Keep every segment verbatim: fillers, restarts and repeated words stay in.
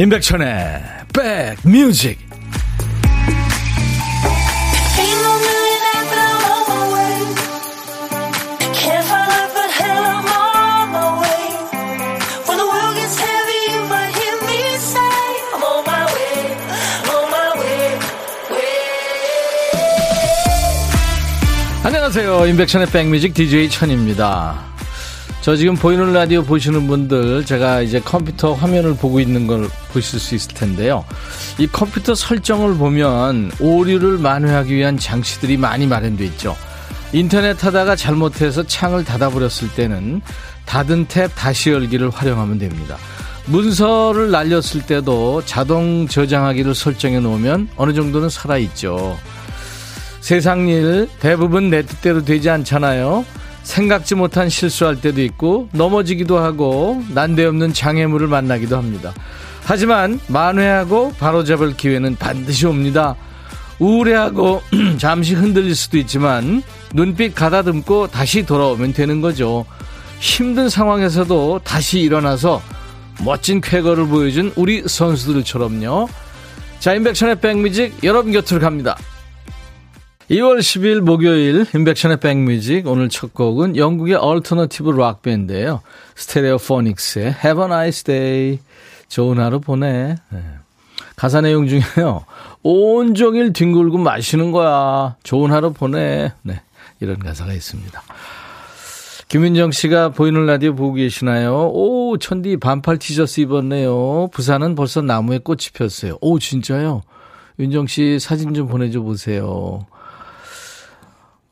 임백천의 백뮤직. 안녕하세요, 임백천의 백뮤직 디제이 천희입니다. 저 지금 보이는 라디오 보시는 분들, 제가 이제 컴퓨터 화면을 보고 있는 걸 보실 수 있을 텐데요. 이 컴퓨터 설정을 보면 오류를 만회하기 위한 장치들이 많이 마련되어 있죠. 인터넷 하다가 잘못해서 창을 닫아버렸을 때는 닫은 탭 다시 열기를 활용하면 됩니다. 문서를 날렸을 때도 자동 저장하기를 설정해 놓으면 어느 정도는 살아있죠. 세상 일 대부분 내 뜻대로 되지 않잖아요. 생각지 못한 실수할 때도 있고, 넘어지기도 하고, 난데없는 장애물을 만나기도 합니다. 하지만 만회하고 바로잡을 기회는 반드시 옵니다. 우울해하고 잠시 흔들릴 수도 있지만 눈빛 가다듬고 다시 돌아오면 되는 거죠. 힘든 상황에서도 다시 일어나서 멋진 쾌거를 보여준 우리 선수들처럼요. 자, 임백천의 백뮤직 여러분 곁으로 갑니다. 이월 십일 목요일 임백천의 백뮤직. 오늘 첫 곡은 영국의 얼터너티브 락밴드예요. 스테레오포닉스의 Have a nice day. 좋은 하루 보내. 네. 가사 내용 중에요. 온종일 뒹굴고 마시는 거야. 좋은 하루 보내. 네. 이런 가사가 있습니다. 김윤정 씨가 보이는 라디오 보고 계시나요? 오, 천디 반팔 티셔츠 입었네요. 부산은 벌써 나무에 꽃이 폈어요. 오, 진짜요? 윤정 씨 사진 좀 보내줘 보세요.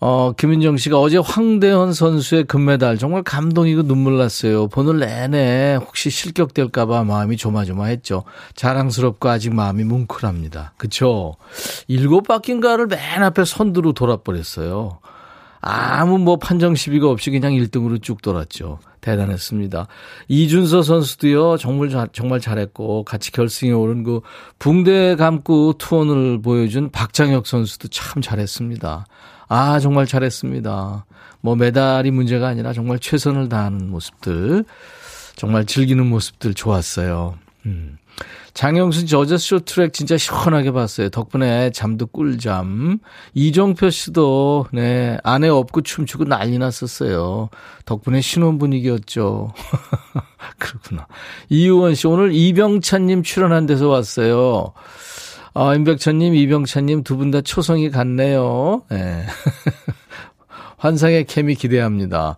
어, 김윤정 씨가 어제 황대헌 선수의 금메달 정말 감동이고 눈물 났어요. 보는 내내 혹시 실격될까 봐 마음이 조마조마했죠. 자랑스럽고 아직 마음이 뭉클합니다. 그쵸? 일곱 바퀴인가를 맨 앞에 선두로 돌아버렸어요. 아무 뭐 판정 시비가 없이 그냥 일 등으로 쭉 돌았죠. 대단했습니다. 이준서 선수도요, 정말, 자, 정말 잘했고, 같이 결승에 오른 그 붕대 감고 투혼을 보여준 박장혁 선수도 참 잘했습니다. 아, 정말 잘했습니다. 뭐 메달이 문제가 아니라 정말 최선을 다하는 모습들, 정말 즐기는 모습들 좋았어요. 음. 장영순 저저 쇼트랙 진짜 시원하게 봤어요. 덕분에 잠도 꿀잠. 이종표 씨도 네, 아내 업고 춤추고 난리 났었어요. 덕분에 신혼 분위기였죠. 그렇구나. 이유원 씨 오늘 이병찬님 출연한 데서 왔어요. 아, 임백천님, 이병찬님 두 분 다 초성이 같네요. 네. 환상의 케미 기대합니다.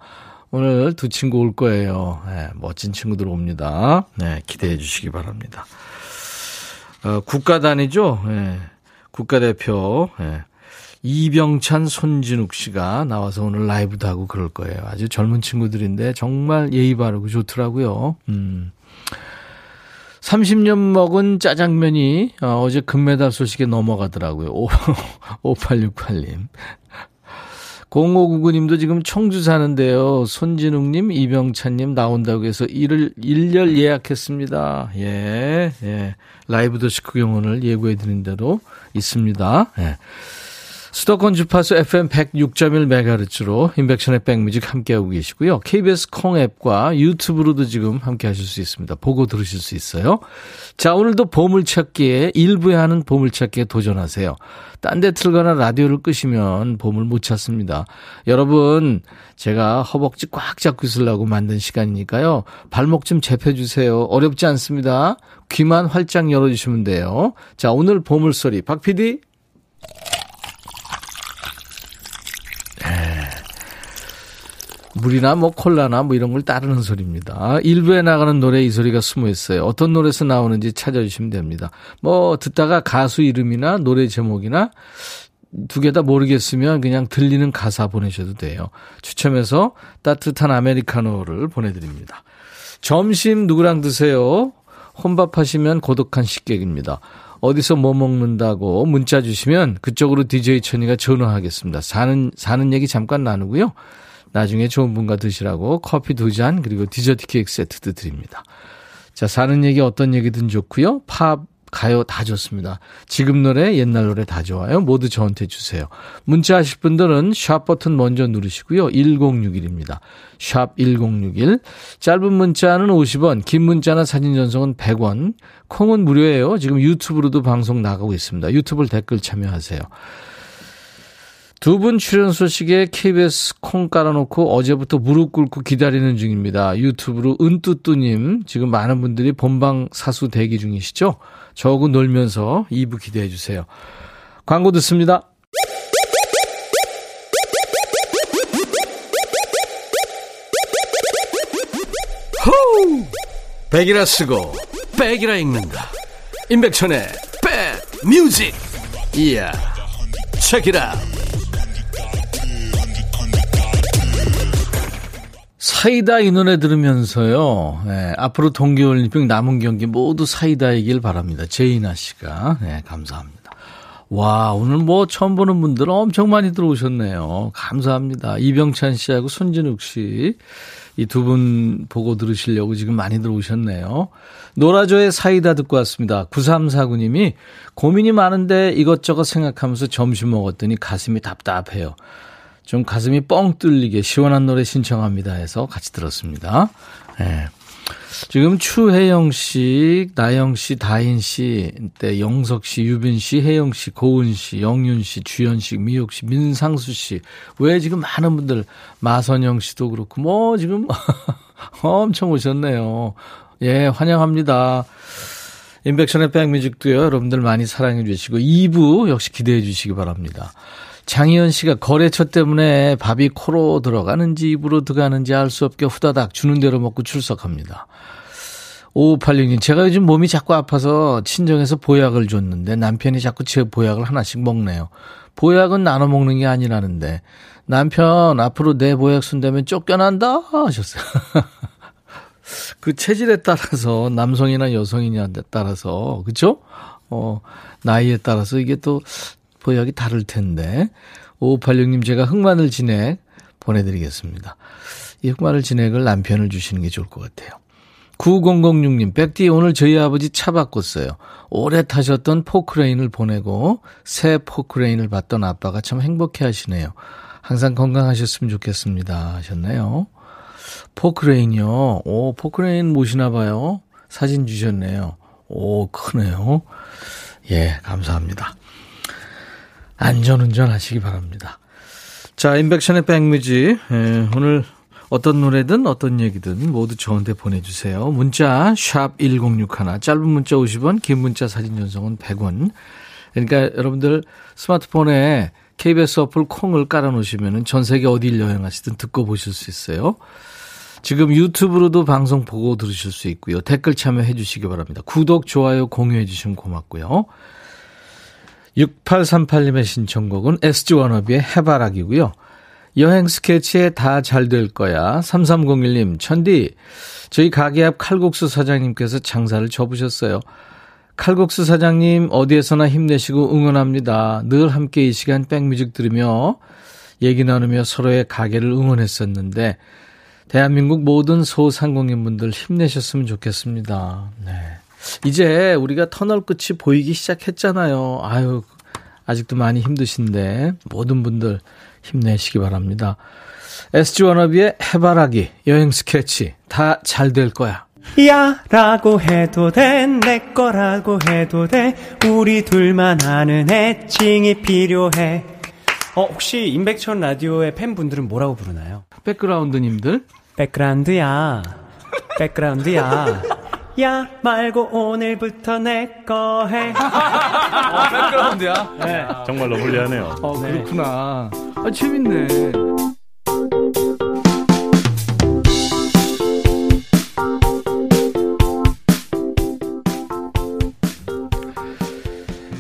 오늘 두 친구 올 거예요. 네, 멋진 친구들 옵니다. 네, 기대해 주시기 바랍니다. 어, 국가단이죠. 네, 국가대표 네. 이병찬, 손진욱 씨가 나와서 오늘 라이브도 하고 그럴 거예요. 아주 젊은 친구들인데 정말 예의 바르고 좋더라고요. 음. 삼십 년 먹은 짜장면이 어제 금메달 소식에 넘어가더라고요. 오팔육팔 님. 공오구구 님도 지금 청주 사는데요. 손진욱님, 이병찬님 나온다고 해서 일을, 일렬 예약했습니다. 예, 예. 라이브 도시 구경원을 예고해드린 대로 있습니다. 예. 수도권 주파수 에프엠 백육 점 일 메가헤르츠로 인백션의 백뮤직 함께하고 계시고요. 케이비에스 콩 앱과 유튜브로도 지금 함께하실 수 있습니다. 보고 들으실 수 있어요. 자, 오늘도 보물찾기에, 일부에 하는 보물찾기에 도전하세요. 딴 데 틀거나 라디오를 끄시면 보물 못 찾습니다. 여러분, 제가 허벅지 꽉 잡고 있으려고 만든 시간이니까요. 발목 좀 재펴주세요. 어렵지 않습니다. 귀만 활짝 열어주시면 돼요. 자, 오늘 보물소리 박 피디. 물이나 뭐 콜라나 뭐 이런 걸 따르는 소리입니다. 일부에 나가는 노래에 이 소리가 숨어 있어요. 어떤 노래에서 나오는지 찾아주시면 됩니다. 뭐 듣다가 가수 이름이나 노래 제목이나 두 개 다 모르겠으면 그냥 들리는 가사 보내셔도 돼요. 추첨해서 따뜻한 아메리카노를 보내드립니다. 점심 누구랑 드세요? 혼밥하시면 고독한 식객입니다. 어디서 뭐 먹는다고 문자 주시면 그쪽으로 디제이 천이가 전화하겠습니다. 사는, 사는 얘기 잠깐 나누고요. 나중에 좋은 분과 드시라고 커피 두 잔 그리고 디저트 케이크 세트도 드립니다. 자, 사는 얘기 어떤 얘기든 좋고요. 팝, 가요 다 좋습니다. 지금 노래, 옛날 노래 다 좋아요. 모두 저한테 주세요. 문자 하실 분들은 샵 버튼 먼저 누르시고요. 일공육일입니다. 샵 일공육일. 짧은 문자는 오십 원, 긴 문자나 사진 전송은 백 원. 콩은 무료예요. 지금 유튜브로도 방송 나가고 있습니다. 유튜브 댓글 참여하세요. 두 분 출연 소식에 케이비에스 콩 깔아놓고 어제부터 무릎 꿇고 기다리는 중입니다. 유튜브로 은뚜뚜님, 지금 많은 분들이 본방 사수 대기 중이시죠? 저하고 놀면서 이 부 기대해 주세요. 광고 듣습니다. 호우! 백이라 쓰고 백이라 읽는다. 임백천의 백 뮤직. 이야, 체키라. 사이다 이 노래 들으면서요. 네, 앞으로 동계올림픽 남은 경기 모두 사이다이길 바랍니다. 제이나 씨가. 네, 감사합니다. 와, 오늘 뭐 처음 보는 분들 엄청 많이 들어오셨네요. 감사합니다. 이병찬 씨하고 손진욱 씨. 이 두 분 보고 들으시려고 지금 많이 들어오셨네요. 노라조의 사이다 듣고 왔습니다. 구삼사구님이 고민이 많은데 이것저것 생각하면서 점심 먹었더니 가슴이 답답해요. 좀 가슴이 뻥 뚫리게 시원한 노래 신청합니다 해서 같이 들었습니다. 네. 지금 추혜영 씨, 나영 씨, 다인 씨, 때 영석 씨, 유빈 씨, 혜영 씨, 고은 씨, 영윤 씨, 주현 씨, 미옥 씨, 민상수 씨. 왜 지금 많은 분들, 마선영 씨도 그렇고 뭐 지금 엄청 오셨네요. 예, 환영합니다. 인백션의 백뮤직도요. 여러분들 많이 사랑해 주시고 이 부 역시 기대해 주시기 바랍니다. 장희연 씨가 거래처 때문에 밥이 코로 들어가는지 입으로 들어가는지 알 수 없게 후다닥 주는 대로 먹고 출석합니다. 오오팔육님, 제가 요즘 몸이 자꾸 아파서 친정에서 보약을 줬는데 남편이 자꾸 제 보약을 하나씩 먹네요. 보약은 나눠 먹는 게 아니라는데 남편 앞으로 내 보약 순대면 쫓겨난다 하셨어요. 그 체질에 따라서 남성이나 여성이냐에 따라서, 그렇죠? 어, 나이에 따라서 이게 또 보약이 다를 텐데. 오오팔육님, 제가 흑마늘 진액 보내드리겠습니다. 이 흑마늘 진액을 남편을 주시는 게 좋을 것 같아요. 구공공육님, 백디 오늘 저희 아버지 차 바꿨어요. 오래 타셨던 포크레인을 보내고 새 포크레인을 받던 아빠가 참 행복해하시네요. 항상 건강하셨으면 좋겠습니다 하셨네요. 포크레인이요. 오, 포크레인 모시나 봐요. 사진 주셨네요. 오, 크네요. 예, 감사합니다. 안전운전 하시기 바랍니다. 자, 인백션의 백뮤지. 예, 오늘 어떤 노래든 어떤 얘기든 모두 저한테 보내주세요. 문자 샵 일공육일, 짧은 문자 오십 원, 긴 문자 사진 전송은 백 원. 그러니까 여러분들 스마트폰에 케이비에스 어플 콩을 깔아놓으시면 전 세계 어딜 여행하시든 듣고 보실 수 있어요. 지금 유튜브로도 방송 보고 들으실 수 있고요. 댓글 참여해 주시기 바랍니다. 구독, 좋아요, 공유해 주시면 고맙고요. 육팔삼팔님의 신청곡은 에스지 워너비의 해바라기고요. 여행 스케치에 다 잘 될 거야. 삼삼공일님, 천디, 저희 가게 앞 칼국수 사장님께서 장사를 접으셨어요. 칼국수 사장님, 어디에서나 힘내시고 응원합니다. 늘 함께 이 시간 백뮤직 들으며 얘기 나누며 서로의 가게를 응원했었는데 대한민국 모든 소상공인분들 힘내셨으면 좋겠습니다. 네. 이제 우리가 터널 끝이 보이기 시작했잖아요. 아유, 아직도 많이 힘드신데 모든 분들 힘내시기 바랍니다. 에스지 워너비의 해바라기, 여행 스케치, 다 잘 될 거야. 야 라고 해도 돼, 내 거라고 해도 돼, 우리 둘만 아는 애칭이 필요해. 어, 혹시 임백천 라디오의 팬분들은 뭐라고 부르나요? 백그라운드님들? 백그라운드야, 백그라운드야. 야 말고 오늘부터 내 거 해. 어, 백그라운드야? 네. 정말로 불리하네요. 어, 네. 그렇구나. 아, 재밌네.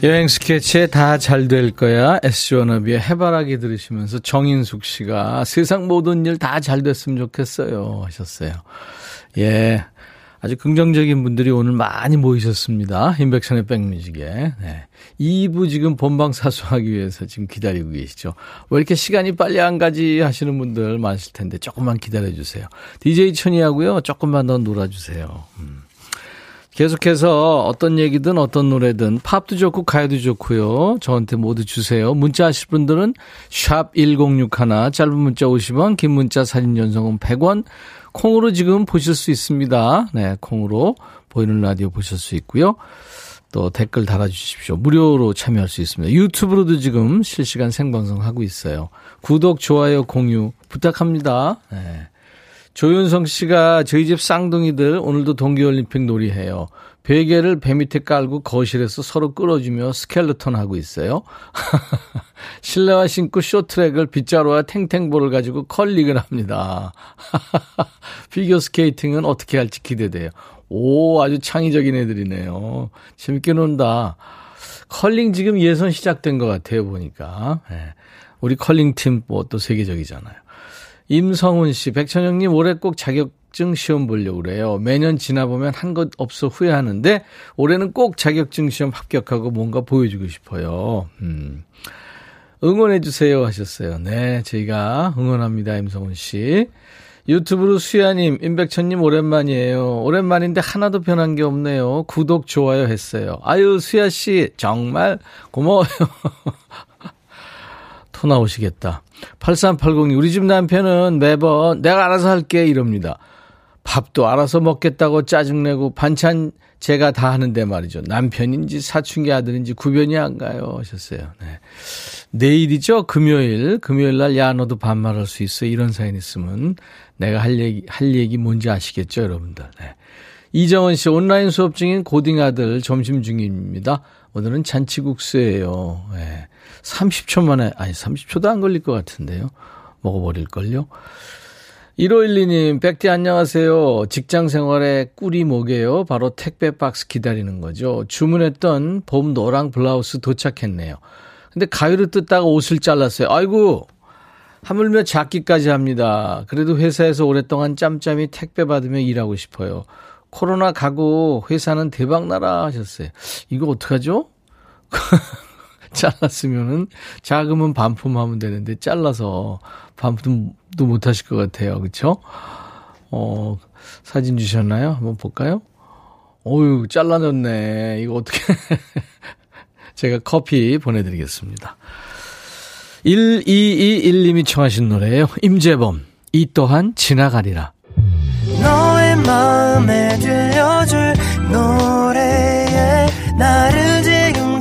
여행 스케치에 다 잘 될 거야. 에스지 워너비의 해바라기 들으시면서 정인숙 씨가 세상 모든 일 다 잘 됐으면 좋겠어요 하셨어요. 예, 아주 긍정적인 분들이 오늘 많이 모이셨습니다. 인백션의 백뮤직에. 네. 이 부 지금 본방 사수하기 위해서 지금 기다리고 계시죠. 왜 이렇게 시간이 빨리 안 가지 하시는 분들 많으실 텐데 조금만 기다려주세요. 디제이 천희하고요, 조금만 더 놀아주세요. 음. 계속해서 어떤 얘기든 어떤 노래든 팝도 좋고 가요도 좋고요. 저한테 모두 주세요. 문자 하실 분들은 샵 일공육일, 짧은 문자 오십 원, 긴 문자 사진 전송은 백 원, 콩으로 지금 보실 수 있습니다. 네, 콩으로 보이는 라디오 보실 수 있고요. 또 댓글 달아주십시오. 무료로 참여할 수 있습니다. 유튜브로도 지금 실시간 생방송하고 있어요. 구독, 좋아요, 공유 부탁합니다. 네. 조윤성 씨가 저희 집 쌍둥이들 오늘도 동계올림픽 놀이해요. 베개를 배 밑에 깔고 거실에서 서로 끌어주며 스켈레톤 하고 있어요. 실내화 신고 쇼트랙을 빗자루와 탱탱볼을 가지고 컬링을 합니다. 피겨 스케이팅은 어떻게 할지 기대돼요. 오, 아주 창의적인 애들이네요. 재밌게 논다. 컬링 지금 예선 시작된 것 같아요, 보니까. 네. 우리 컬링팀 뭐 또 세계적이잖아요. 임성훈 씨, 백천영님 올해 꼭 자격증 시험 보려고 그래요. 매년 지나보면 한 것 없어 후회하는데 올해는 꼭 자격증 시험 합격하고 뭔가 보여주고 싶어요. 음. 응원해 주세요 하셨어요. 네, 저희가 응원합니다, 임성훈 씨. 유튜브로 수야님, 임백천님 오랜만이에요. 오랜만인데 하나도 변한 게 없네요. 구독, 좋아요 했어요. 아유, 수야씨 정말 고마워요. 토 나오시겠다. 팔삼팔공이 우리 집 남편은 매번 내가 알아서 할게 이럽니다. 밥도 알아서 먹겠다고 짜증내고 반찬 제가 다 하는데 말이죠. 남편인지 사춘기 아들인지 구별이 안 가요 하셨어요. 네. 내일이죠. 금요일. 금요일 날 야 너도 반말할 수 있어. 이런 사연 있으면 내가 할 얘기 할 얘기 뭔지 아시겠죠 여러분들. 네. 이정원 씨 온라인 수업 중인 고딩 아들 점심 중입니다. 오늘은 잔치국수예요. 네. 삼십 초 만에, 아니 삼십 초도 안 걸릴 것 같은데요. 먹어버릴걸요. 일오일이님 백디 안녕하세요. 직장생활의 꿀이 뭐게요? 바로 택배 박스 기다리는 거죠. 주문했던 봄 노랑 블라우스 도착했네요. 근데 가위로 뜯다가 옷을 잘랐어요. 아이고, 하물며 작기까지 합니다. 그래도 회사에서 오랫동안 짬짬이 택배 받으며 일하고 싶어요. 코로나 가고 회사는 대박나라 하셨어요. 이거 어떡하죠? 잘랐으면은 작으면 반품하면 되는데 잘라서 반품도 못 하실 것 같아요. 그렇죠? 어, 사진 주셨나요? 한번 볼까요? 어유, 잘라졌네. 이거 어떻게 제가 커피 보내 드리겠습니다. 일이이일님이 청하신 노래예요. 임재범. 이 또한 지나가리라. 너의 마음에 들려줄 노래에 나를 지금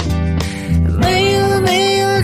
매일 매일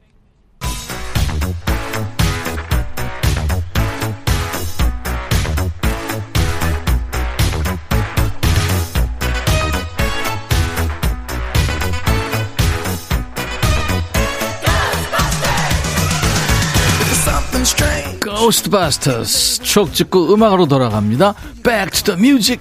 고스트바스터스 추억 찍고 음악으로 돌아갑니다. Back to the music.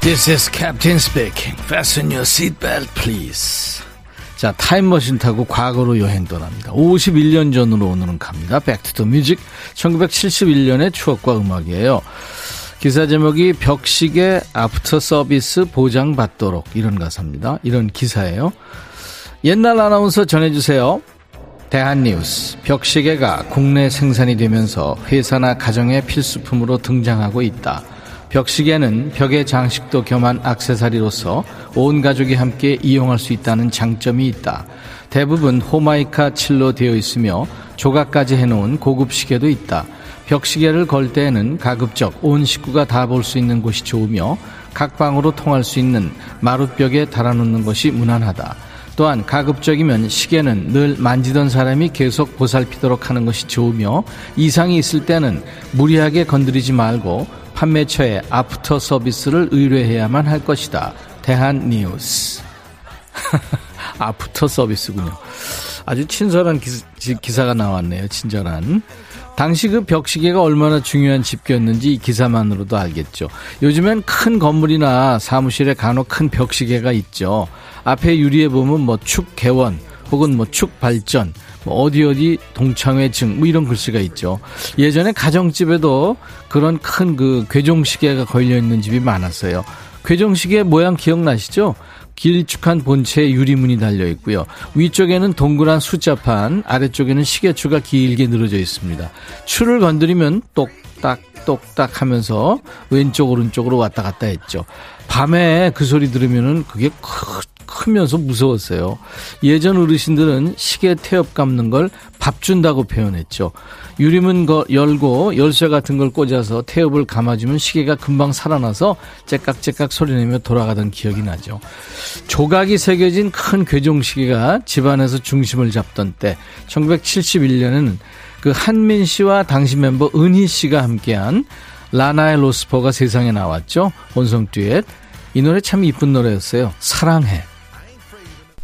This is Captain speaking. Fasten your seatbelt, please. 자, 타임머신 타고 과거로 여행 떠납니다. 오십일 년 전으로 오늘은 갑니다. Back to the music. 천구백칠십일 년의 추억과 음악이에요. 기사 제목이 벽시계 아프터 서비스 보장받도록, 이런 가사입니다. 이런 기사예요. 옛날 아나운서 전해주세요. 대한뉴스. 벽시계가 국내 생산이 되면서 회사나 가정의 필수품으로 등장하고 있다. 벽시계는 벽의 장식도 겸한 액세서리로서 온 가족이 함께 이용할 수 있다는 장점이 있다. 대부분 호마이카 칠로 되어 있으며 조각까지 해놓은 고급 시계도 있다. 벽시계를 걸 때에는 가급적 온 식구가 다 볼 수 있는 곳이 좋으며 각 방으로 통할 수 있는 마룻벽에 달아놓는 것이 무난하다. 또한 가급적이면 시계는 늘 만지던 사람이 계속 보살피도록 하는 것이 좋으며 이상이 있을 때는 무리하게 건드리지 말고 판매처에 아프터 서비스를 의뢰해야만 할 것이다. 대한뉴스. 아프터 서비스군요. 아주 친절한 기사, 기사가 나왔네요. 친절한. 당시 그 벽시계가 얼마나 중요한 집계였는지 이 기사만으로도 알겠죠. 요즘엔 큰 건물이나 사무실에 간혹 큰 벽시계가 있죠. 앞에 유리에 보면 뭐 축개원 혹은 뭐 축발전, 뭐 어디 어디 동창회 증 뭐 이런 글씨가 있죠. 예전에 가정집에도 그런 큰 그 궤종시계가 걸려있는 집이 많았어요. 궤종시계 모양 기억나시죠? 길쭉한 본체에 유리문이 달려있고요. 위쪽에는 동그란 숫자판, 아래쪽에는 시계추가 길게 늘어져 있습니다. 추를 건드리면 똑딱똑딱 하면서 왼쪽 오른쪽으로 왔다 갔다 했죠. 밤에 그 소리 들으면 그게 크, 크면서 무서웠어요. 예전 어르신들은 시계 태엽 감는 걸 밥 준다고 표현했죠. 유리문 거, 열고 열쇠 같은 걸 꽂아서 태엽을 감아주면 시계가 금방 살아나서 째깍째깍 소리내며 돌아가던 기억이 나죠. 조각이 새겨진 큰 궤종시계가 집안에서 중심을 잡던 때 천구백칠십일 년에는 그 한민 씨와 당시 멤버 은희 씨가 함께한 라나의 로스퍼가 세상에 나왔죠. 혼성 듀엣. 이 노래 참 이쁜 노래였어요. 사랑해.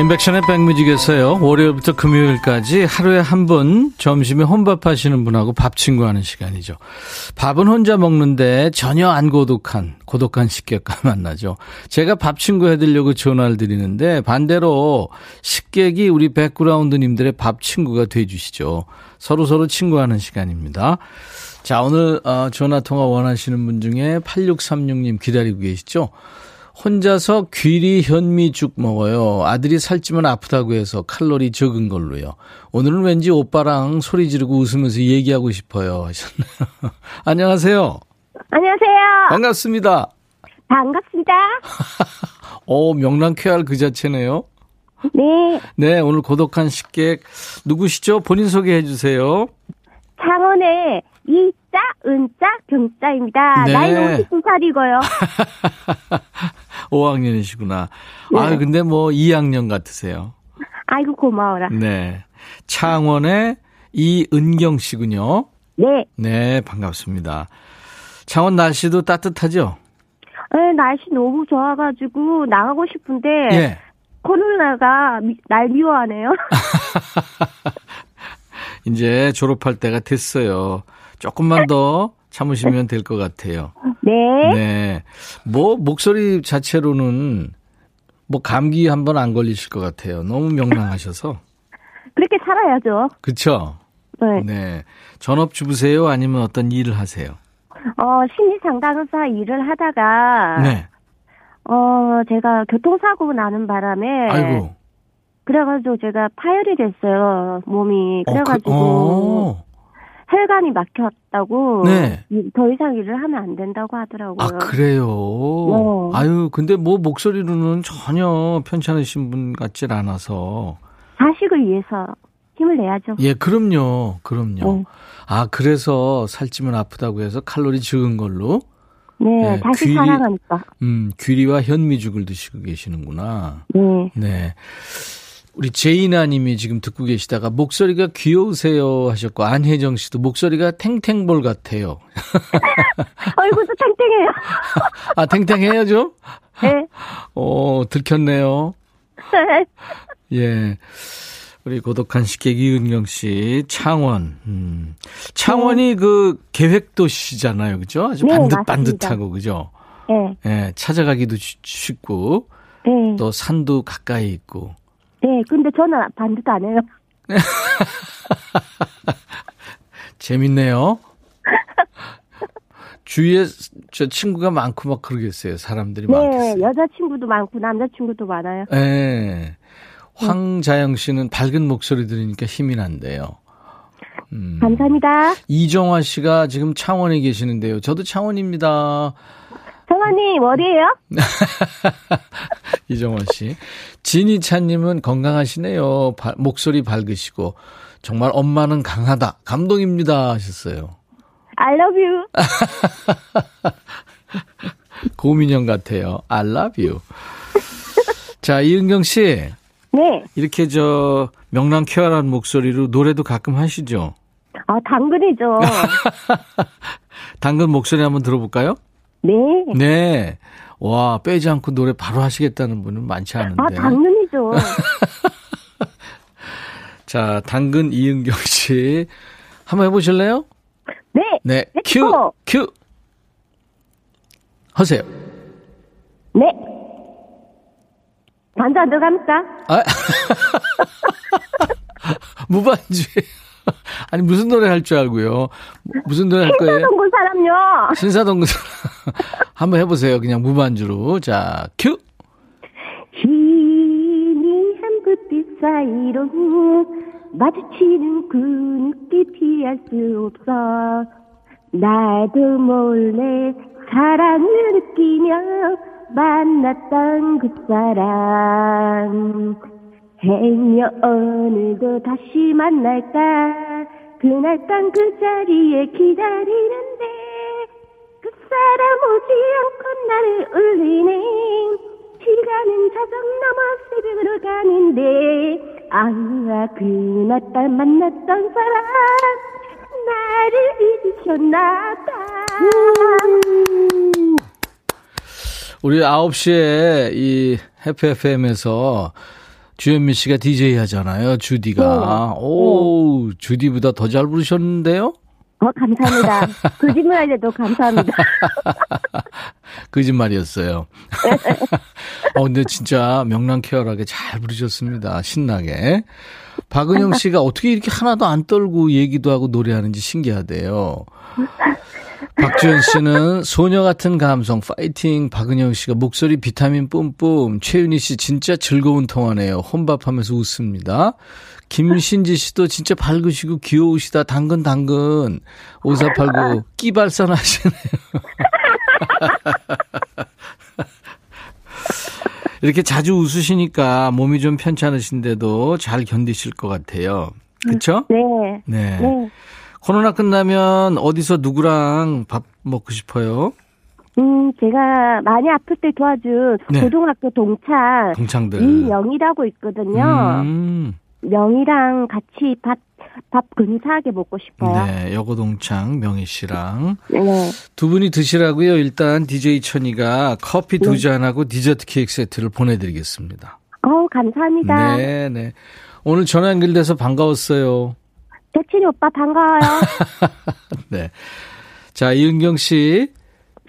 임백천의 백뮤직에서요. 월요일부터 금요일까지 하루에 한 번 점심에 혼밥하시는 분하고 밥 친구하는 시간이죠. 밥은 혼자 먹는데 전혀 안 고독한 고독한 식객과 만나죠. 제가 밥 친구 해드리려고 전화를 드리는데 반대로 식객이 우리 백그라운드님들의 밥 친구가 돼주시죠. 서로서로 친구하는 시간입니다. 자, 오늘 전화통화 원하시는 분 중에 팔육삼육 님 기다리고 계시죠? 혼자서 귀리 현미죽 먹어요. 아들이 살찌면 아프다고 해서 칼로리 적은 걸로요. 오늘은 왠지 오빠랑 소리 지르고 웃으면서 얘기하고 싶어요. 하셨나요? 안녕하세요. 안녕하세요. 반갑습니다. 반갑습니다. 오, 명랑쾌활 그 자체네요. 네. 네, 오늘 고독한 식객 누구시죠? 본인 소개해 주세요. 창원의 이자, 은자, 병자입니다. 네. 나이 오십구 살이고요. 오 학년이시구나. 네. 아, 근데 뭐 이 학년 같으세요. 아이고, 고마워라. 네. 창원의 이은경 씨군요. 네. 네, 반갑습니다. 창원 날씨도 따뜻하죠? 네, 날씨 너무 좋아가지고 나가고 싶은데, 네. 코로나가 미, 날 미워하네요. 이제 졸업할 때가 됐어요. 조금만 더 참으시면 될 것 같아요. 네. 네. 뭐, 목소리 자체로는 뭐 감기 한번 안 걸리실 것 같아요. 너무 명랑하셔서. 그렇게 살아야죠. 그쵸? 네. 네. 전업주부세요? 아니면 어떤 일을 하세요? 어, 심리상담사 일을 하다가. 네. 어, 제가 교통사고 나는 바람에. 아이고. 그래가지고 제가 파열이 됐어요. 몸이. 그래가지고. 어, 그, 어. 혈관이 막혔다고. 네. 더 이상 일을 하면 안 된다고 하더라고요. 아, 그래요? 네. 아유, 근데 뭐 목소리로는 전혀 편찮으신 분 같질 않아서. 자식을 위해서 힘을 내야죠. 예, 그럼요. 그럼요. 네. 아, 그래서 살찌면 아프다고 해서 칼로리 적은 걸로? 네, 네. 다시 귀리, 사랑하니까. 음, 귀리와 현미죽을 드시고 계시는구나. 네. 네. 우리 제이나 님이 지금 듣고 계시다가 목소리가 귀여우세요 하셨고, 안혜정 씨도 목소리가 탱탱볼 같아요. 얼굴도 탱탱해요. 아, 탱탱해요 좀? 네. 어, 들켰네요. 예. 우리 고독한 식객 이은경 씨, 창원. 음. 창원이 네. 그 계획도시잖아요. 그죠? 아주 네, 반듯반듯하고, 그죠? 네. 예, 찾아가기도 쉽고, 네. 또 산도 가까이 있고, 네, 근데 저는 반드도 안 해요. 재밌네요. 주위에 저 친구가 많고 막 그러겠어요. 사람들이 네, 많겠어요. 네, 여자친구도 많고 남자친구도 많아요. 네. 황자영 씨는 밝은 목소리 들으니까 힘이 난대요. 음. 감사합니다. 이정화 씨가 지금 창원에 계시는데요. 저도 창원입니다. 성원님 어디예요? 이정화 씨. 진희찬님은 건강하시네요. 바, 목소리 밝으시고 정말 엄마는 강하다. 감동입니다 하셨어요. I love you. 고민형 같아요. I love you. 자, 이은경 씨. 네. 이렇게 저 명랑 쾌활한 목소리로 노래도 가끔 하시죠? 아, 당근이죠. 당근 목소리 한번 들어볼까요? 네. 네. 와, 빼지 않고 노래 바로 하시겠다는 분은 많지 않은데. 아, 당근이죠. 자, 당근 이은경 씨. 한번 해보실래요? 네. 네. 큐, 큐. 하세요. 네. 반주 안 들어갑니까? 아, 무반주. 아니, 무슨 노래 할 줄 알고요. 무슨 노래 할 거예요? 신사동군 사람요. 신사동군 사람. 한번 해보세요. 그냥 무반주로. 자, 큐. 희미한 불빛 사이로 마주치는 그 눈빛 피할 수 없어. 나도 몰래 사랑을 느끼며 만났던 그 사람. 행여 오늘도 다시 만날까. 그날 밤 그 자리에 기다리는데 그 사람 오지 않고 나를 울리네. 시간은 자정 넘어 새벽으로 가는데 아니야 그날 밤 만났던 사람 나를 잊으셨나봐. 우리 아홉 시에 이 해피 에프엠에서 주현미 씨가 디제이 하잖아요. 주디가. 네. 오, 네. 주디보다 더 잘 부르셨는데요? 어, 감사합니다. 거짓말이라도 감사합니다. 거짓말이었어요. 어, 근데 진짜 명랑쾌활하게 잘 부르셨습니다. 신나게. 박은영 씨가 어떻게 이렇게 하나도 안 떨고 얘기도 하고 노래하는지 신기하대요. 박주현 씨는 소녀 같은 감성 파이팅. 박은영 씨가 목소리 비타민 뿜뿜. 최윤희 씨 진짜 즐거운 통화네요. 혼밥하면서 웃습니다. 김신지 씨도 진짜 밝으시고 귀여우시다. 당근 당근. 오사팔구 끼발산 하시네요. 이렇게 자주 웃으시니까 몸이 좀 편찮으신데도 잘 견디실 것 같아요. 그렇죠? 네. 네. 네. 코로나 끝나면 어디서 누구랑 밥 먹고 싶어요? 음, 제가 많이 아플 때 도와준 네. 고등학교 동창 동창들 이명이라고 있거든요. 음. 명이랑 같이 밥 밥 근사하게 먹고 싶어요. 네, 여고 동창 명희 씨랑 네. 두 분이 드시라고요. 일단 디제이 천희가 커피 두 잔하고 네. 디저트 케이크 세트를 보내드리겠습니다. 어, 감사합니다. 네, 네. 오늘 전화 연결돼서 반가웠어요. 백천이 오빠 반가워요. 네. 자, 이은경 씨.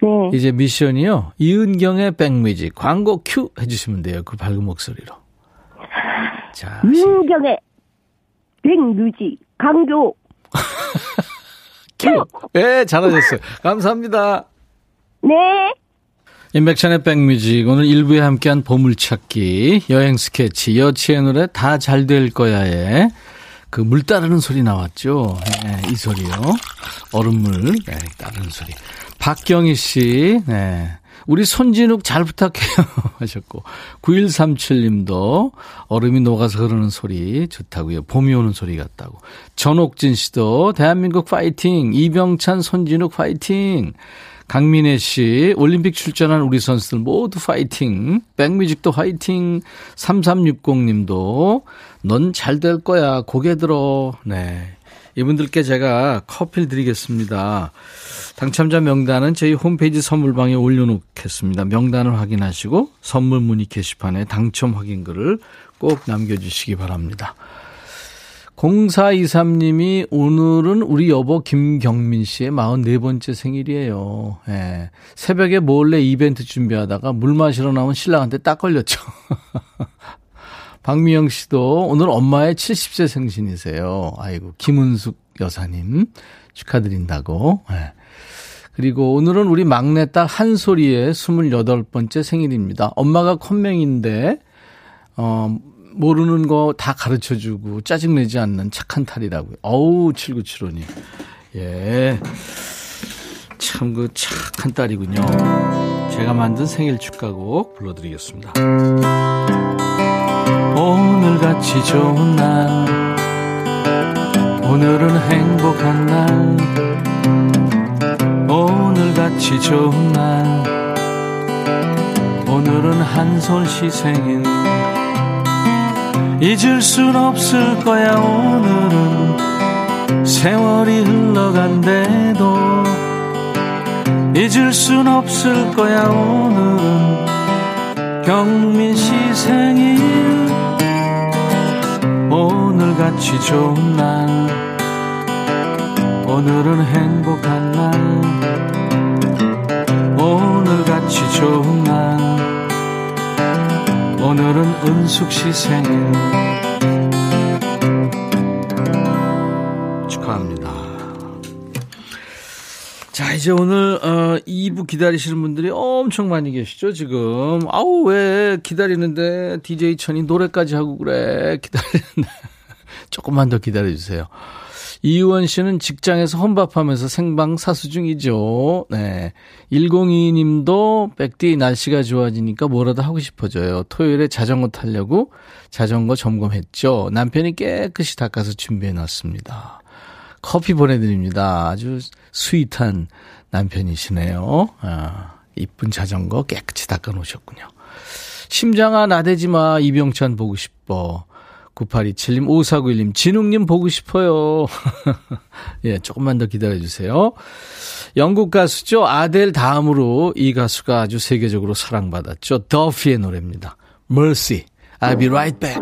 네. 이제 미션이요. 이은경의 백뮤직 광고 큐 해주시면 돼요. 그 밝은 목소리로. 자, 이은경의 백뮤직 광고 큐. 예, 네, 잘하셨어요. 감사합니다. 네. 임백천의 백뮤직 오늘 일 부에 함께한 보물찾기, 여행 스케치, 여치의 노래 다 잘 될 거야에 그 물 따르는 소리 나왔죠. 네, 이 소리요. 얼음물 네, 따르는 소리. 박경희 씨. 네. 우리 손진욱 잘 부탁해요 하셨고. 구일삼칠님도 얼음이 녹아서 흐르는 소리 좋다고요. 봄이 오는 소리 같다고. 전옥진 씨도 대한민국 파이팅. 이병찬 손진욱 파이팅. 강민혜 씨, 올림픽 출전한 우리 선수들 모두 파이팅. 백뮤직도 파이팅. 삼삼육공님도 넌 잘 될 거야. 고개 들어. 네. 이분들께 제가 커피를 드리겠습니다. 당첨자 명단은 저희 홈페이지 선물방에 올려놓겠습니다. 명단을 확인하시고 선물 문의 게시판에 당첨 확인글을 꼭 남겨주시기 바랍니다. 공사이삼님이 오늘은 우리 여보 김경민 씨의 마흔네 번째 생일이에요. 예. 새벽에 몰래 이벤트 준비하다가 물 마시러 나온 신랑한테 딱 걸렸죠. 박미영 씨도 오늘 엄마의 칠십 세 생신이세요. 아이고, 김은숙 여사님 축하드린다고. 예. 그리고 오늘은 우리 막내딸 한솔이의 스물여덟 번째 생일입니다. 엄마가 컴맹인데 어, 모르는 거 다 가르쳐주고 짜증내지 않는 착한 탈이라고요. 어우, 칠구칠오님. 예. 참 그 착한 딸이군요. 제가 만든 생일 축가곡 불러드리겠습니다. 오늘같이 좋은 날, 오늘은 행복한 날, 오늘같이 좋은 날, 오늘은 한솔씨 생일. 잊을 순 없을 거야. 오늘은 세월이 흘러간대도 잊을 순 없을 거야. 오늘은 경민 씨 생일. 오늘같이 좋은 날, 오늘은 행복한 날, 오늘같이 좋은 날, 오늘은 은숙 씨 생일. 축하합니다. 자, 이제 오늘 어, 이 부 기다리시는 분들이 엄청 많이 계시죠 지금. 아우, 왜 기다리는데 디제이 천이 노래까지 하고 그래. 기다리는데 조금만 더 기다려주세요. 이유원 씨는 직장에서 혼밥하면서 생방 사수 중이죠. 네, 일공이이님도 백디 날씨가 좋아지니까 뭐라도 하고 싶어져요. 토요일에 자전거 타려고 자전거 점검했죠. 남편이 깨끗이 닦아서 준비해놨습니다. 커피 보내드립니다. 아주 스윗한 남편이시네요. 아, 이쁜 자전거 깨끗이 닦아놓으셨군요. 심장아 나대지마 이병찬 보고 싶어. 구팔이칠님 오사구일님 진욱님 보고 싶어요. 예, 조금만 더 기다려주세요. 영국 가수죠. 아델 다음으로 이 가수가 아주 세계적으로 사랑받았죠. 더피의 노래입니다. Mercy. I'll be right back.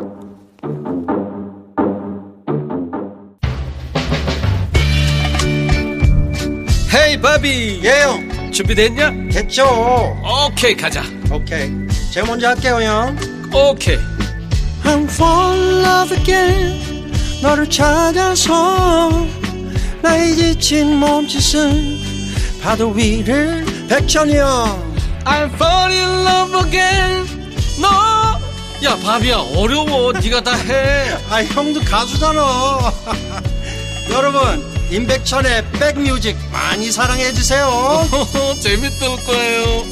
헤이 바비. 예요. 준비됐냐? 됐죠. 오케이, 가자. 오케이, 제가 먼저 할게요 형. 오케이. I'm falling in love again. 너를 찾아서 나의 지친 몸짓은 파도 위를 백천이야. I'm falling in love again. 너 no. 야 바비야, 어려워. 네가 다 해. 아, 형도 가수잖아. 여러분, 임백천의 백뮤직 많이 사랑해 주세요. 재밌을 거예요.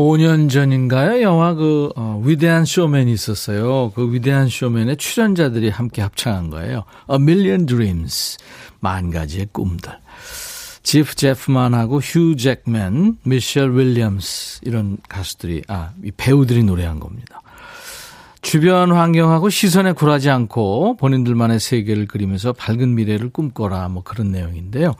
오 년 전인가요? 영화 그 어, 위대한 쇼맨이 있었어요. 그 위대한 쇼맨의 출연자들이 함께 합창한 거예요. A Million Dreams, 만 가지의 꿈들. 지프 제프만하고 휴 잭맨, 미셸 윌리엄스 이런 가수들이, 아, 이 배우들이 노래한 겁니다. 주변 환경하고 시선에 굴하지 않고 본인들만의 세계를 그리면서 밝은 미래를 꿈꿔라, 뭐 그런 내용인데요.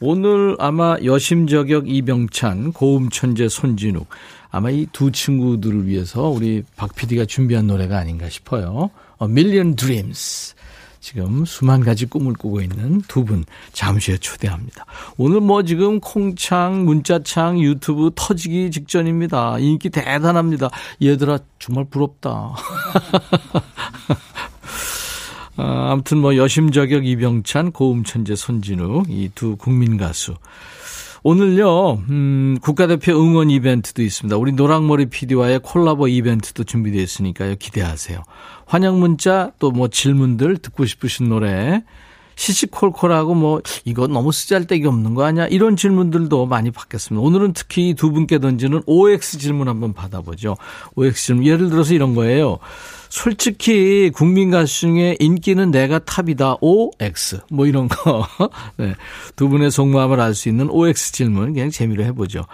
오늘 아마 여심저격 이병찬, 고음 천재 손진욱, 아마 이 두 친구들을 위해서 우리 박 피디가 준비한 노래가 아닌가 싶어요. A Million Dreams. 지금 수만 가지 꿈을 꾸고 있는 두 분 잠시 후에 초대합니다. 오늘 뭐 지금 콩창, 문자창, 유튜브 터지기 직전입니다. 인기 대단합니다. 얘들아 정말 부럽다. 아, 아무튼 뭐 여심저격 이병찬, 고음천재 손진욱, 이 두 국민 가수. 오늘요, 음, 국가대표 응원 이벤트도 있습니다. 우리 노랑머리 피디와의 콜라보 이벤트도 준비되어 있으니까요, 기대하세요. 환영 문자, 또 뭐 질문들, 듣고 싶으신 노래, 시시콜콜하고 뭐, 이거 너무 쓰잘데기 없는 거 아니야? 이런 질문들도 많이 받겠습니다. 오늘은 특히 두 분께 던지는 오엑스 질문 한번 받아보죠. 오엑스 질문. 예를 들어서 이런 거예요. 솔직히 국민 가수 중에 인기는 내가 탑이다. 오엑스 뭐 이런 거. 네. 두 분의 속마음을 알 수 있는 오엑스 질문 그냥 재미로 해보죠.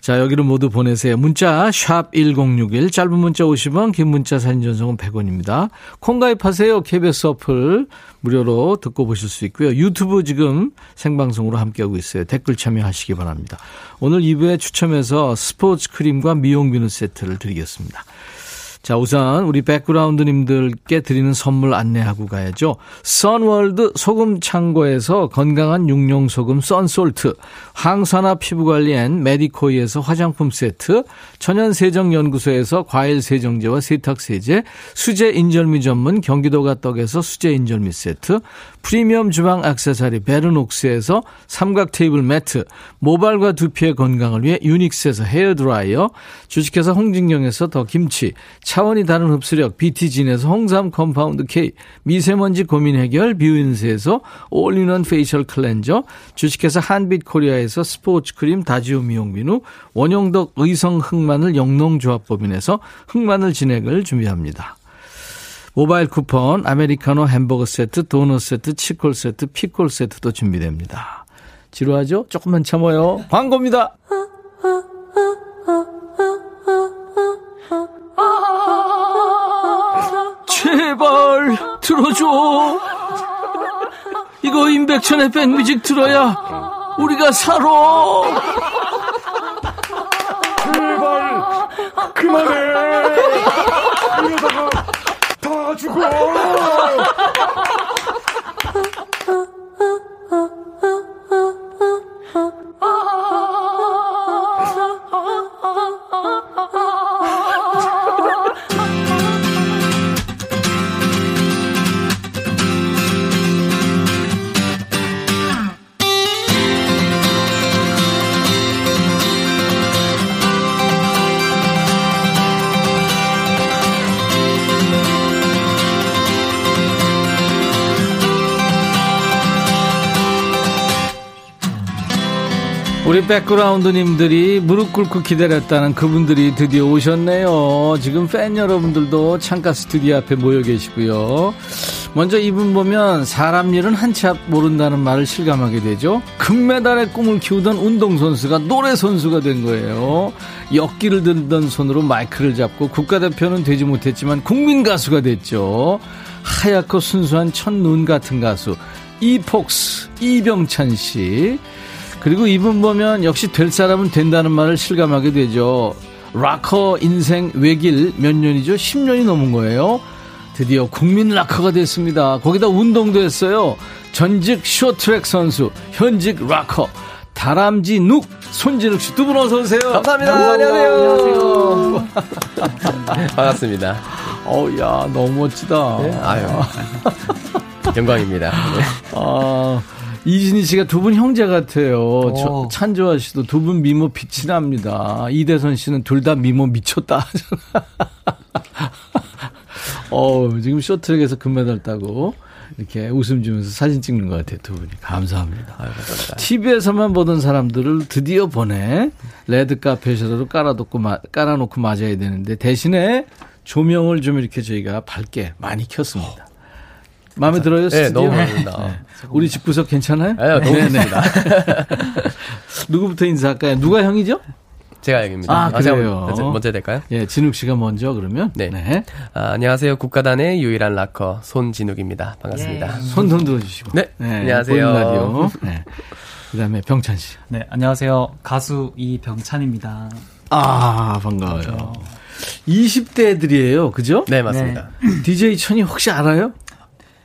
자, 여기로 모두 보내세요. 문자 샵 천육십일, 짧은 문자 오십 원, 긴 문자 사진 전송은 백 원입니다. 콩 가입하세요. 케이비에스 어플 무료로 듣고 보실 수 있고요. 유튜브 지금 생방송으로 함께하고 있어요. 댓글 참여하시기 바랍니다. 오늘 이 부에 추첨해서 스포츠 크림과 미용 비누 세트를 드리겠습니다. 자, 우선 우리 백그라운드님들께 드리는 선물 안내하고 가야죠. 선월드 소금창고에서 건강한 육룡소금 썬솔트, 항산화 피부관리엔 메디코이에서 화장품 세트, 천연세정연구소에서 과일세정제와 세탁세제, 수제인절미 전문 경기도가 떡에서 수제인절미 세트, 프리미엄 주방 액세서리 베르녹스에서 삼각 테이블 매트, 모발과 두피의 건강을 위해 유닉스에서 헤어드라이어, 주식회사 홍진경에서 더 김치, 차원이 다른 흡수력 비티진에서 홍삼 컴파운드 K, 미세먼지 고민 해결 뷰인스에서 올인원 페이셜 클렌저, 주식회사 한빛코리아에서 스포츠크림 다지오 미용비누, 원용덕 의성 흑마늘 영농조합법인에서 흑마늘 진액을 준비합니다. 모바일 쿠폰, 아메리카노 햄버거 세트, 도넛 세트, 치콜 세트, 피콜 세트도 준비됩니다. 지루하죠? 조금만 참아요. 광고입니다. 제발 들어줘. 이거 임백천의 백뮤직 들어야 우리가 살아. 제발 그만해. 이러다가 다 죽어. 우리 백그라운드님들이 무릎 꿇고 기다렸다는 그분들이 드디어 오셨네요. 지금 팬 여러분들도 창가 스튜디오 앞에 모여 계시고요. 먼저 이분 보면 사람 일은 한치 앞 모른다는 말을 실감하게 되죠. 금메달의 꿈을 키우던 운동선수가 노래선수가 된 거예요. 역기를 들던 손으로 마이크를 잡고 국가대표는 되지 못했지만 국민가수가 됐죠. 하얗고 순수한 첫눈 같은 가수 이폭스 이병찬 씨. 그리고 이분 보면 역시 될 사람은 된다는 말을 실감하게 되죠. 락커 인생 외길 몇 년이죠? 십 년이 넘은 거예요. 드디어 국민 락커가 됐습니다. 거기다 운동도 했어요. 전직 쇼트트랙 선수, 현직 락커, 다람쥐 눅 손진욱 씨 두 분 어서 오세요. 감사합니다. 오, 안녕하세요. 안녕하세요. 반갑습니다. 어우야 너무 멋지다. 네? 아유 영광입니다. 네. 아. 이진희 씨가 두 분 형제 같아요. 저, 찬조아 씨도 두 분 미모 빛이 납니다. 이대선 씨는 둘 다 미모 미쳤다. 어, 지금 쇼트랙에서 금메달 따고 이렇게 웃음 주면서 사진 찍는 것 같아요. 두 분이. 감사합니다. 아유, 감사합니다. 티비에서만 보던 사람들을 드디어 보내. 레드카펫에서도 깔아놓고, 깔아놓고 맞아야 되는데 대신에 조명을 좀 이렇게 저희가 밝게 많이 켰습니다. 마음에 들어요? 네, 스튜디오? 너무 마음에 든다. 네. 우리 집 구석 괜찮아요? 네, 너무 좋습니다. 누구부터 인사할까요? 누가 형이죠? 제가 형입니다. 아, 그래요? 아, 먼저 될까요? 예, 진욱 씨가 먼저 그러면. 네. 네. 아, 안녕하세요. 국가단의 유일한 락커 손진욱입니다. 반갑습니다. 예. 손 흔들어 주시고. 네. 네. 안녕하세요. 라디오. 네. 그다음에 병찬 씨. 네, 안녕하세요. 가수 이병찬입니다. 아, 반가워요. 반가워요. 이십 대들이에요. 그죠? 네, 맞습니다. 네. 디제이 천희 혹시 알아요?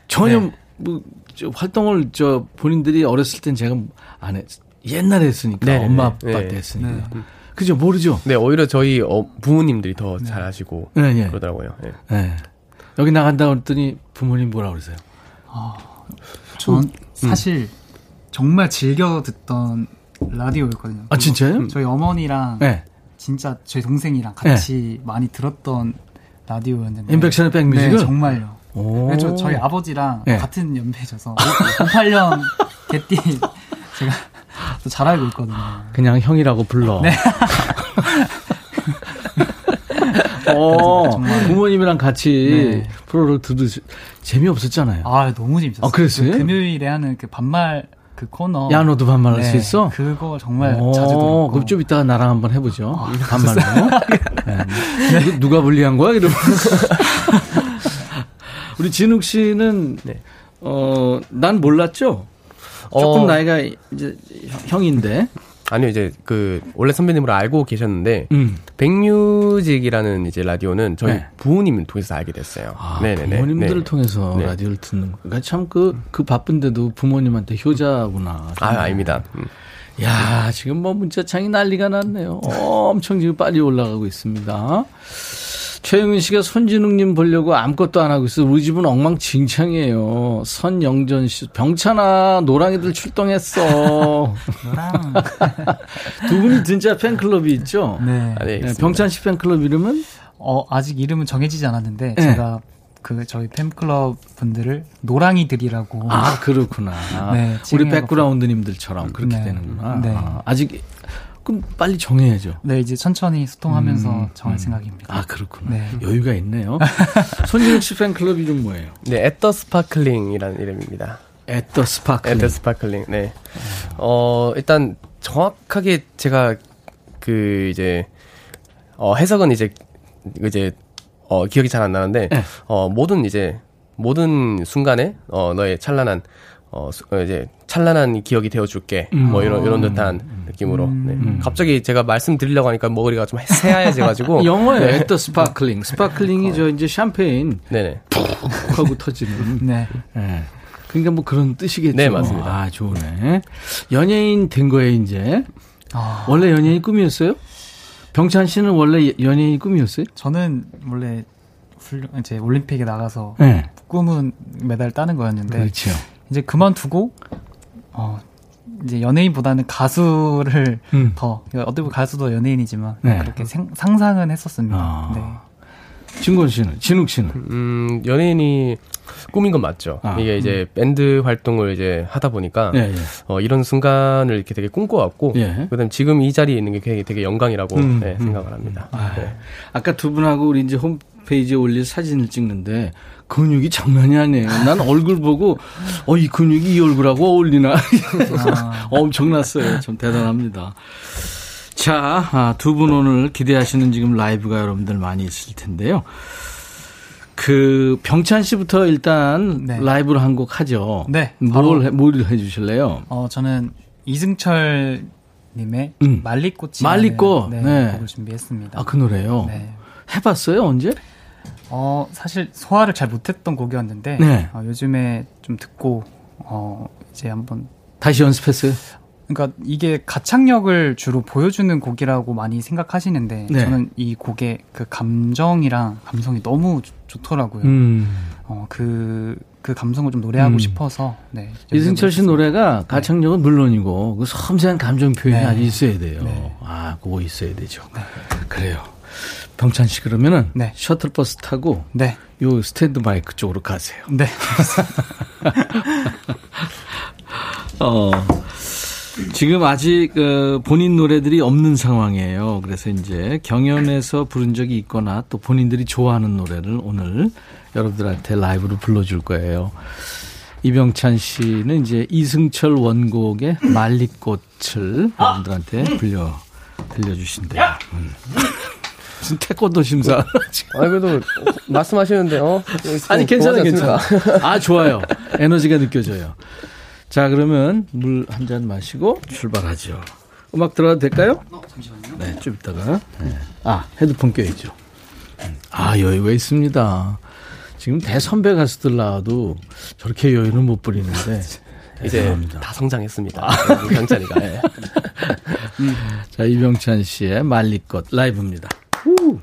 전혀 네. 뭐 저 활동을 저 본인들이 어렸을 땐 제가 안 했, 옛날에 했으니까 네. 엄마 아빠한테 네. 했으니까 네. 그죠 모르죠. 네 오히려 저희 어, 부모님들이 더 잘 네. 아시고 네. 네. 그러더라고요. 네. 네. 여기 나간다고 했더니 부모님 뭐라 그러세요? 아, 전 음. 사실 정말 즐겨 듣던 라디오였거든요. 아 진짜요? 저희 어머니랑 네. 진짜 저희 동생이랑 같이 네. 많이 들었던 라디오였는데. 임백천의 백뮤직은 네, 정말요. 그래서 저희 아버지랑 네. 같은 연배셔서 오십팔 년 개띠 제가 또 잘 알고 있거든요. 그냥 형이라고 불러. 네. 어, 부모님이랑 같이 네. 프로를 들으시 재미없었잖아요. 아 너무 재밌었어요. 아, 그랬어요? 그 금요일에 하는 그 반말 그 코너. 야 너도 반말할 네. 수 있어? 그거 정말 오, 자주 듣고. 그럼 좀 이따가 나랑 한번 해보죠. 아, 반말로. 네. 네. 누가 불리한 거야? 이러면서. 우리 진욱 씨는 네. 어, 난 몰랐죠. 조금 어... 나이가 이제 형인데 아니요, 이제 그 원래 선배님으로 알고 계셨는데 음. 백뮤직이라는 이제 라디오는 저희 네. 부모님을 통해서 알게 됐어요. 아, 부모님들을 네. 통해서 네. 라디오를 듣는 거. 그러니까 참 그 그 바쁜데도 부모님한테 효자구나. 아, 아닙니다. 음. 야, 지금 뭐 문자창이 난리가 났네요. 엄청 지금 빨리 올라가고 있습니다. 최영윤 씨가 손진욱님 보려고 아무것도 안 하고 있어요. 우리 집은 엉망진창이에요. 선영전 씨. 병찬아, 노랑이들 출동했어. 노랑. 두 분이 진짜 팬클럽이 있죠? 네. 네, 병찬 씨 팬클럽 이름은? 어, 아직 이름은 정해지지 않았는데, 네. 제가 그 저희 팬클럽 분들을 노랑이들이라고. 아, 그렇구나. 네, 우리 백그라운드님들처럼 그렇게 네. 되는구나. 네. 아, 아직. 그럼 빨리 정해야죠. 네, 이제 천천히 소통하면서 음, 정할 음. 생각입니다. 아, 그렇구나. 네. 여유가 있네요. 손진욱 씨 팬클럽 이름 뭐예요? 네, 에터 스파클링이라는 이름입니다. 에터 스파클링. 에터 스파클링. 네. 어, 일단 정확하게 제가 그 이제 어, 해석은 이제 이제 어, 기억이 잘 안 나는데 네. 어, 모든 이제 모든 순간에 어, 너의 찬란한 어, 이제, 찬란한 기억이 되어줄게. 음. 뭐, 이런, 이런 듯한 음. 느낌으로. 네. 음. 갑자기 제가 말씀드리려고 하니까 머리가 좀 새하얘져가지고. 영어예요. 네. At the sparkling. 스파클링이 어. 저 이제 샴페인. 네네. 푹! 하고 터지는. 네. 네. 그러니까 뭐 그런 뜻이겠죠. 네, 맞습니다. 아, 좋네. 연예인 된 거예요, 이제. 아. 원래 연예인 꿈이었어요? 병찬 씨는 원래 연예인 꿈이었어요? 저는 원래 훌륭, 이제 올림픽에 나가서 네. 꿈은 메달 따는 거였는데. 그렇죠. 이제 그만두고 어 이제 연예인보다는 가수를 음. 더 그러니까 어떻게 보면 가수도 연예인이지만 네. 그렇게 생, 상상은 했었습니다. 아. 네. 진권 씨는 진욱 씨는 음 연예인이 꿈인 건 맞죠. 아. 이게 이제 음. 밴드 활동을 이제 하다 보니까 예, 예. 어, 이런 순간을 이렇게 되게 꿈꿔왔고 예. 그다음 지금 이 자리에 있는 게 되게, 되게 영광이라고 음. 네, 생각을 합니다. 음. 아. 네. 아까 두 분하고 우리 이제 홈 페이지에 올릴 사진을 찍는데 근육이 장난이 아니에요. 난 얼굴 보고 어, 이 근육이 이 얼굴하고 어울리나 아. 엄청났어요. 좀 대단합니다. 자, 아, 두 분 오늘 기대하시는 지금 라이브가 여러분들 많이 있을 텐데요. 그 병찬 씨부터 일단 네. 라이브로 한 곡 하죠. 네. 뭘 해, 뭘 해주실래요? 어, 저는 이승철 님의 음. 말리꽃이 말리꽃 네, 네. 곡을 준비했습니다. 아, 그 노래요? 네. 해봤어요 언제? 어 사실 소화를 잘 못했던 곡이었는데 네. 어, 요즘에 좀 듣고 어 이제 한번 다시 연습했어요. 그러니까 이게 가창력을 주로 보여주는 곡이라고 많이 생각하시는데 네. 저는 이 곡의 그 감정이랑 감성이 너무 조, 좋더라고요. 음. 어, 그, 그 감성을 좀 노래하고 음. 싶어서 네, 이승철 씨 노래가 가창력은 네. 물론이고 그 섬세한 감정 표현이 네. 아주 있어야 돼요. 네. 아 그거 있어야 되죠. 네. 그래요. 병찬 씨 그러면은 네. 셔틀버스 타고 네. 요 스탠드 마이크 쪽으로 가세요. 네. 어, 지금 아직 어, 본인 노래들이 없는 상황이에요. 그래서 이제 경연에서 부른 적이 있거나 또 본인들이 좋아하는 노래를 오늘 여러분들한테 라이브로 불러줄 거예요. 이병찬 씨는 이제 이승철 원곡의 말리꽃을 아! 여러분들한테 불려 들려주신대요. 음. 무슨 태권도 심사. 아, 그래도 말씀하시는데, 어? 아니, 괜찮아요, 괜찮아. 아, 좋아요. 에너지가 느껴져요. 자, 그러면 물 한 잔 마시고 출발하죠. 음악 들어가도 될까요? 어, 잠시만요. 네, 좀 이따가. 네. 아, 헤드폰 껴있죠. 아, 여유가 있습니다. 지금 대선배 가수들 나와도 저렇게 여유는 못 부리는데. 이제 감사합니다. 다 성장했습니다. 병찬이가. 아, 네. 음. 자, 이병찬 씨의 말리꽃 라이브입니다. 우!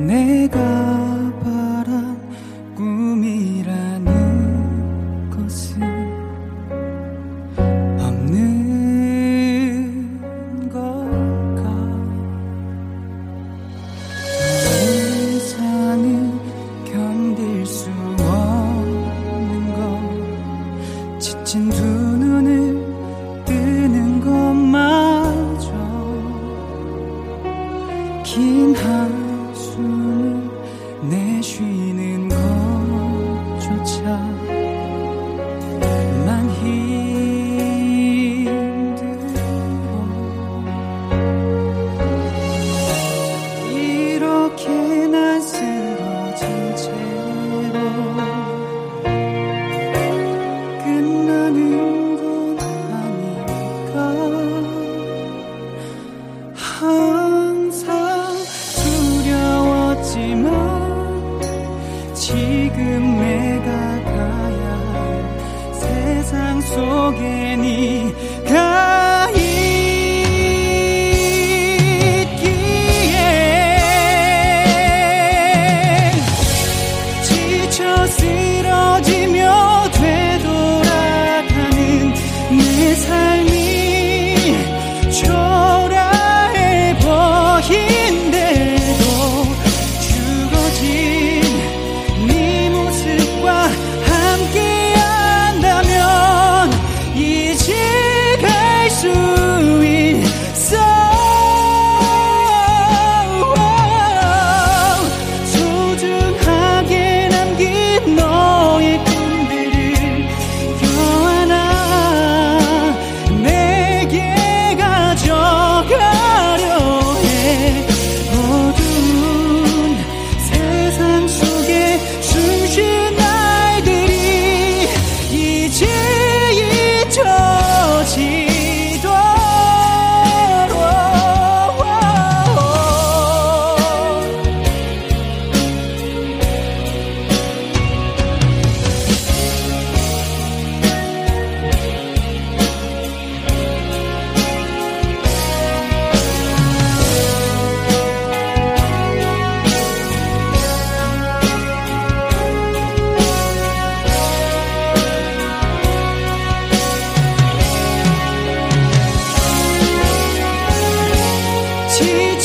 내가 바란 꿈이라는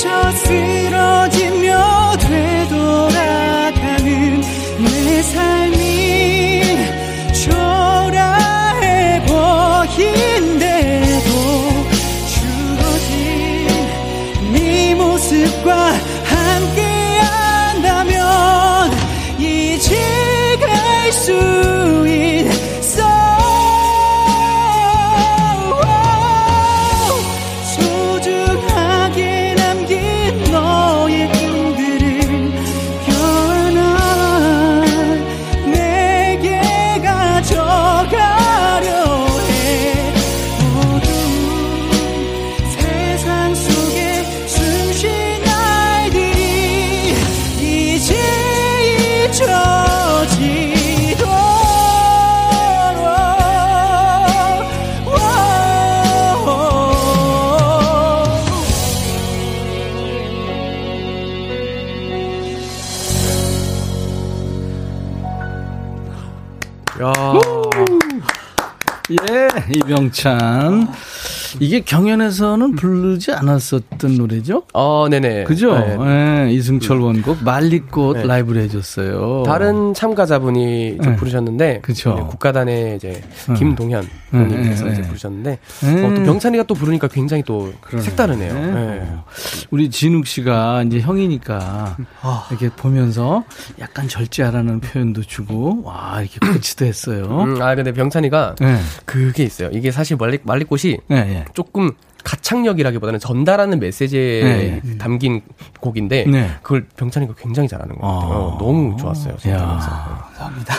미쳐 쓰러지며 되돌아가는 내 삶이 초라해 보인데도 죽어진 네 모습과 함께한다면 이제 갈 수 이병찬. 이게 경연에서는 부르지 않았었던 노래죠? 어, 네네. 그죠? 네. 네. 이승철 원곡 말리꽃 네. 라이브를 해줬어요. 다른 참가자분이 네. 부르셨는데, 그죠? 국가단의 이제 김동현 네. 님께서 네. 이제 부르셨는데, 네. 어, 또 병찬이가 또 부르니까 굉장히 또 그러네. 색다르네요. 네. 네. 우리 진욱 씨가 이제 형이니까 아. 이렇게 보면서 약간 절제하라는 표현도 주고, 와 이렇게 코치도 했어요. 음, 아 근데 병찬이가 네. 그게 있어요. 이게 사실 말리, 말리꽃이 네. 조금 가창력이라기보다는 전달하는 메시지에 네. 담긴 곡인데 네. 그걸 병찬이가 굉장히 잘하는 것 같아요. 어, 너무 좋았어요. 감사합니다.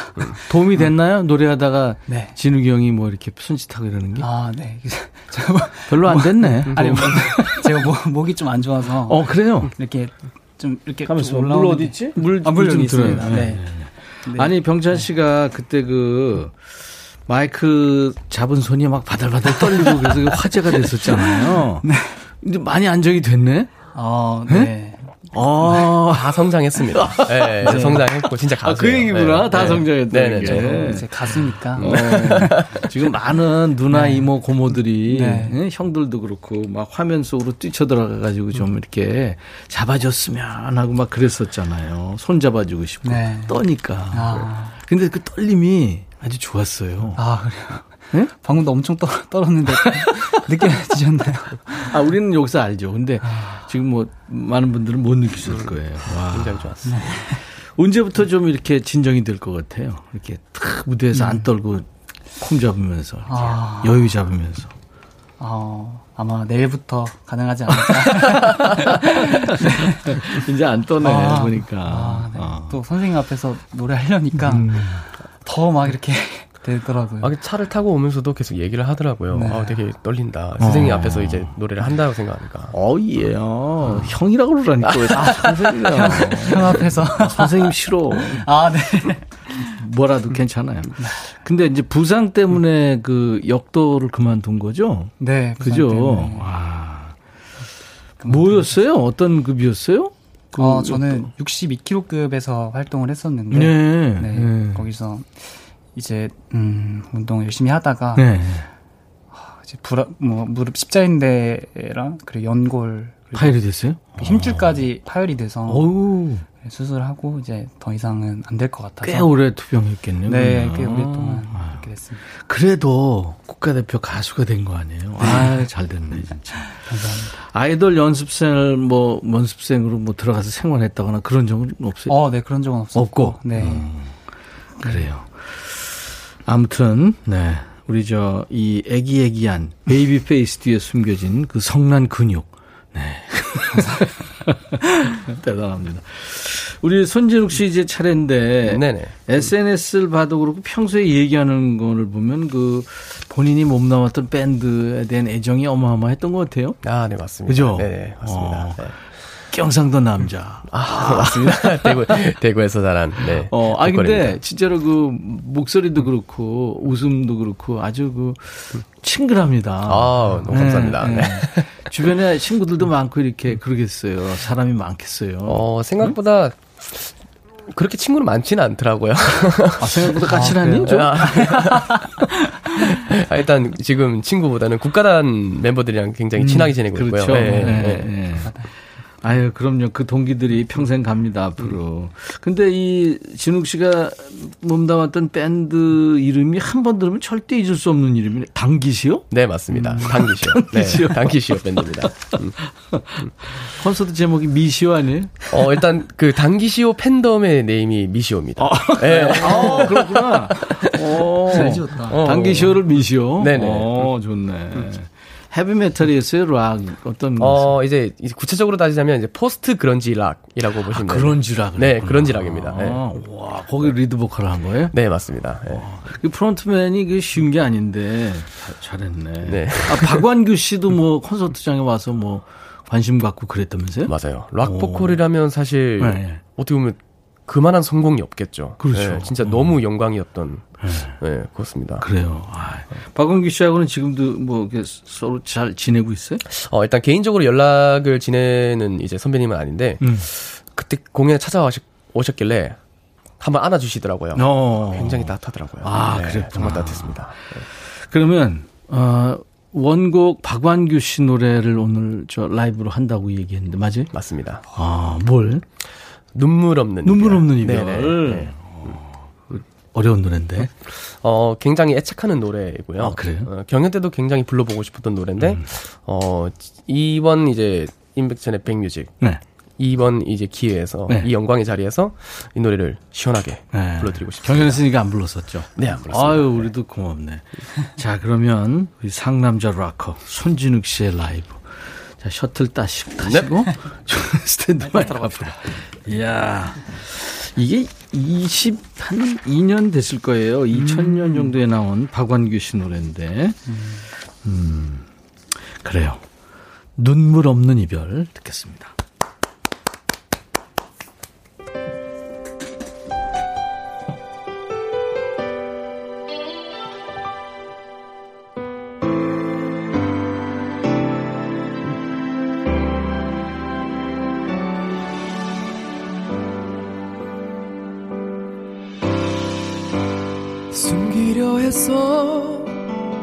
도움이 됐나요? 노래하다가 네. 진욱이 형이 뭐 이렇게 손짓하고 이러는 게? 아, 네. 제가 뭐, 별로 안 됐네. 뭐, 아니, 뭐, 제가 뭐, 목이 좀 안 좋아서. 어, 그래요? 이렇게 좀 이렇게 좀 물 어디 있지? 물, 아, 물 좀 있습니다. 네. 네. 네. 아니, 병찬 씨가 그때 그 마이크 잡은 손이 막 바들바들 떨리고 그래서 화제가 됐었잖아요. 네. 근데 많이 안정이 됐네? 어, 네. 네? 어, 다 성장했습니다. 네, 네. 성장했고, 진짜 가수. 아, 그 얘기구나. 네. 다 성장했다는 게. 네, 이제 가수니까. 어, 지금 많은 누나, 네. 이모, 고모들이, 네. 네? 형들도 그렇고, 막 화면 속으로 뛰쳐들어가가지고 좀 이렇게 잡아줬으면 하고 막 그랬었잖아요. 손 잡아주고 싶고. 네. 떠니까. 아. 근데 그 떨림이 아주 좋았어요. 아, 그래요? 네? 방금도 엄청 떨, 떨었는데, 느껴지셨나요? 아, 우리는 여기서 알죠. 근데 아... 지금 뭐, 많은 분들은 못 느끼실 거예요. 와. 굉장히 좋았어요. 네. 언제부터 좀 이렇게 진정이 될 것 같아요? 이렇게 탁 무대에서 네. 안 떨고, 콤 잡으면서, 아... 여유 잡으면서. 아, 아마 내일부터 가능하지 않을까. 네. 이제 안 떠네, 아... 보니까. 아, 네. 아. 또 선생님 앞에서 노래하려니까. 음. 더 막 이렇게 되더라고요. 아, 차를 타고 오면서도 계속 얘기를 하더라고요. 네. 아, 되게 떨린다. 선생님 어. 앞에서 이제 노래를 한다고 생각하니까. 어, 예. 어. 형이라고 그러라니까. 아, 선생님이라고. 형 앞에서. 선생님 싫어. 아, 네. 뭐라도 괜찮아요. 근데 이제 부상 때문에 그 역도를 그만둔 거죠? 네. 그죠? 와. 뭐였어요? 어떤 급이었어요? 그 어, 저는 육십이 킬로급에서 활동을 했었는데, 네, 네, 네. 거기서 이제, 음, 운동을 열심히 하다가, 네. 아, 이제 불, 뭐, 무릎 십자인대랑, 그리고 연골. 그리고 파열이 됐어요? 힘줄까지 아. 파열이 돼서, 오우. 수술하고, 이제 더 이상은 안 될 것 같아서. 꽤 오래 투병했겠네요. 네, 꽤 오랫동안 아. 그렇게 됐습니다. 그래도 국가대표 가수가 된 거 아니에요? 네. 아, 잘 됐네, 진짜. 감사합니다. 아이돌 연습생을 뭐, 연습생으로 뭐 들어가서 생활했다거나 그런 적은 없어요? 어, 네, 그런 적은 없었고. 없고? 네. 음, 그래요. 아무튼, 네. 우리 저, 이 애기애기한 베이비 페이스 뒤에 숨겨진 그 성난 근육. 네. 대단합니다. 우리 손진욱 씨 이제 차례인데 네네. 에스엔에스를 봐도 그렇고 평소에 얘기하는 거를 보면 그 본인이 몸 나왔던 밴드에 대한 애정이 어마어마했던 것 같아요. 아, 네 맞습니다. 그죠? 네, 맞습니다. 어, 네. 경상도 남자. 아, 네, 맞습니다. 대구 대구에서 자란. 네. 어, 아 근데 진짜로 그 목소리도 그렇고 웃음도 그렇고 아주 그 친근합니다. 아, 너무 감사합니다. 네, 네. 네. 주변에 친구들도 많고 이렇게 그러겠어요. 사람이 많겠어요. 어, 생각보다 응? 그렇게 친구는 많지는 않더라고요. 아, 생각보다 까칠하니? 아, 좀? 아, 일단 지금 친구보다는 국가단 멤버들이랑 굉장히 친하게 지내고 음, 그렇죠. 있고요. 네, 네, 네. 네. 아유, 그럼요. 그 동기들이 평생 갑니다, 앞으로. 음. 근데 이 진욱 씨가 몸담았던 밴드 이름이 한 번 들으면 절대 잊을 수 없는 이름이네. 당기시오? 네, 맞습니다. 음. 당기시오. 당기시오. 네, 당기시오 밴드입니다. 음. 콘서트 제목이 미시오 아니에요? 어, 일단 그 당기시오 팬덤의 네임이 미시오입니다. 아, 네. 아 그렇구나. 오, 잘 지었다. 어. 당기시오를 미시오? 네네. 어, 좋네. 음. 헤비메탈이었어요? 락? 어떤 거? 어, 이제, 이제 구체적으로 따지자면, 이제, 포스트 그런지 락이라고 보시면 돼요. 아, 그런지 락? 네, 그런지 락입니다. 네. 와, 거기 리드 보컬을 한 거예요? 네, 맞습니다. 네. 그 프론트맨이 그 쉬운 게 아닌데, 잘했네. 네. 아, 박완규 씨도 뭐, 콘서트장에 와서 뭐, 관심 갖고 그랬다면서요? 맞아요. 락 보컬이라면 사실, 네. 어떻게 보면, 그만한 성공이 없겠죠. 그렇죠. 네, 진짜 음. 너무 영광이었던 네. 네, 그렇습니다. 그래요. 아, 박완규 씨하고는 지금도 뭐 이렇게 서로 잘 지내고 있어요? 어, 일단 개인적으로 연락을 지내는 이제 선배님은 아닌데 음. 그때 공연에 찾아오셨길래 한번 안아주시더라고요. 어. 굉장히 따뜻하더라고요. 아, 네, 그래요. 정말 따뜻했습니다. 네. 그러면 어, 원곡 박완규 씨 노래를 오늘 저 라이브로 한다고 얘기했는데 맞아요? 맞습니다. 아, 뭘? 눈물 없는 눈물 이별. 없는 이별. 네네. 어려운 노래인데. 어, 굉장히 애착하는 노래이고요. 아, 그래요? 어, 경연 때도 굉장히 불러보고 싶었던 노래인데, 음. 어, 이번 이제 임백천의 백뮤직. 네. 이번 이제 기회에서, 네. 이 영광의 자리에서 이 노래를 시원하게 네. 불러드리고 싶습니다. 경연했으니까 안 불렀었죠? 네, 안 불렀습니다. 아유, 우리도 네. 고맙네. 자, 그러면 우리 상남자 락커 손진욱 씨의 라이브. 자, 셔틀 따시고, 따시고, 네. 스탠드바이 앞으로. 이야, 이게 이십, 한 이 년 됐을 거예요. 이천 년 음. 정도에 나온 박완규 씨 노래인데, 음, 그래요. 눈물 없는 이별 듣겠습니다.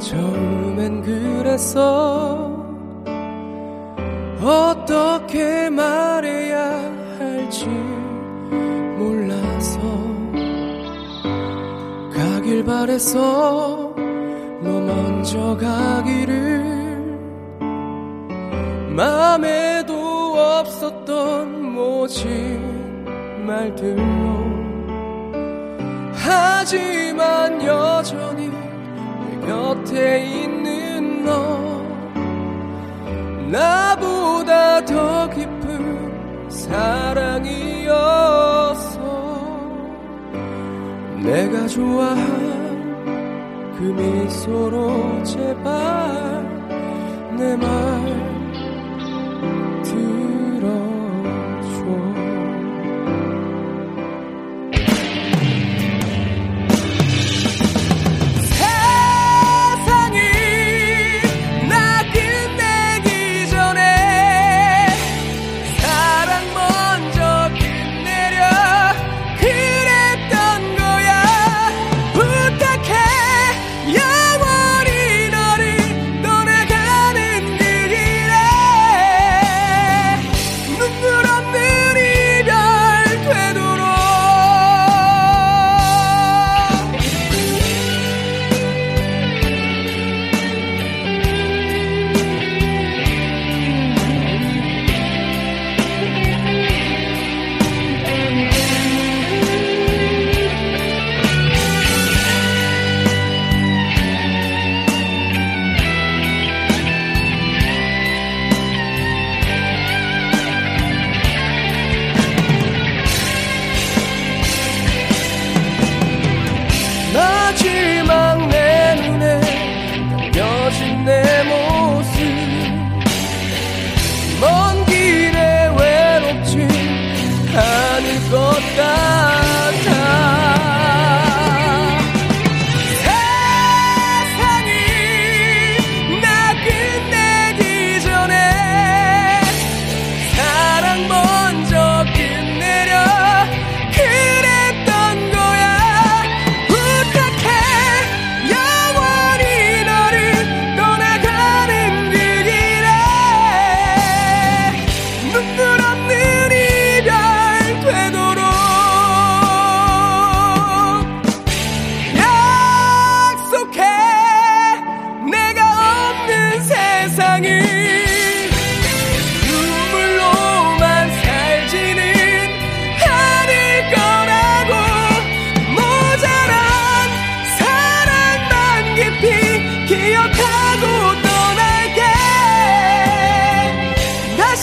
처음엔 그랬어. 어떻게 말해야 할지 몰라서 가길 바랬어. 너 먼저 가기를. 맘에도 없었던 모진 말들로. 하지만 여전히 곁에 있는 너. 나보다 더 깊은 사랑이었어. 내가 좋아한 그 미소로 제발 내 말 들어줘.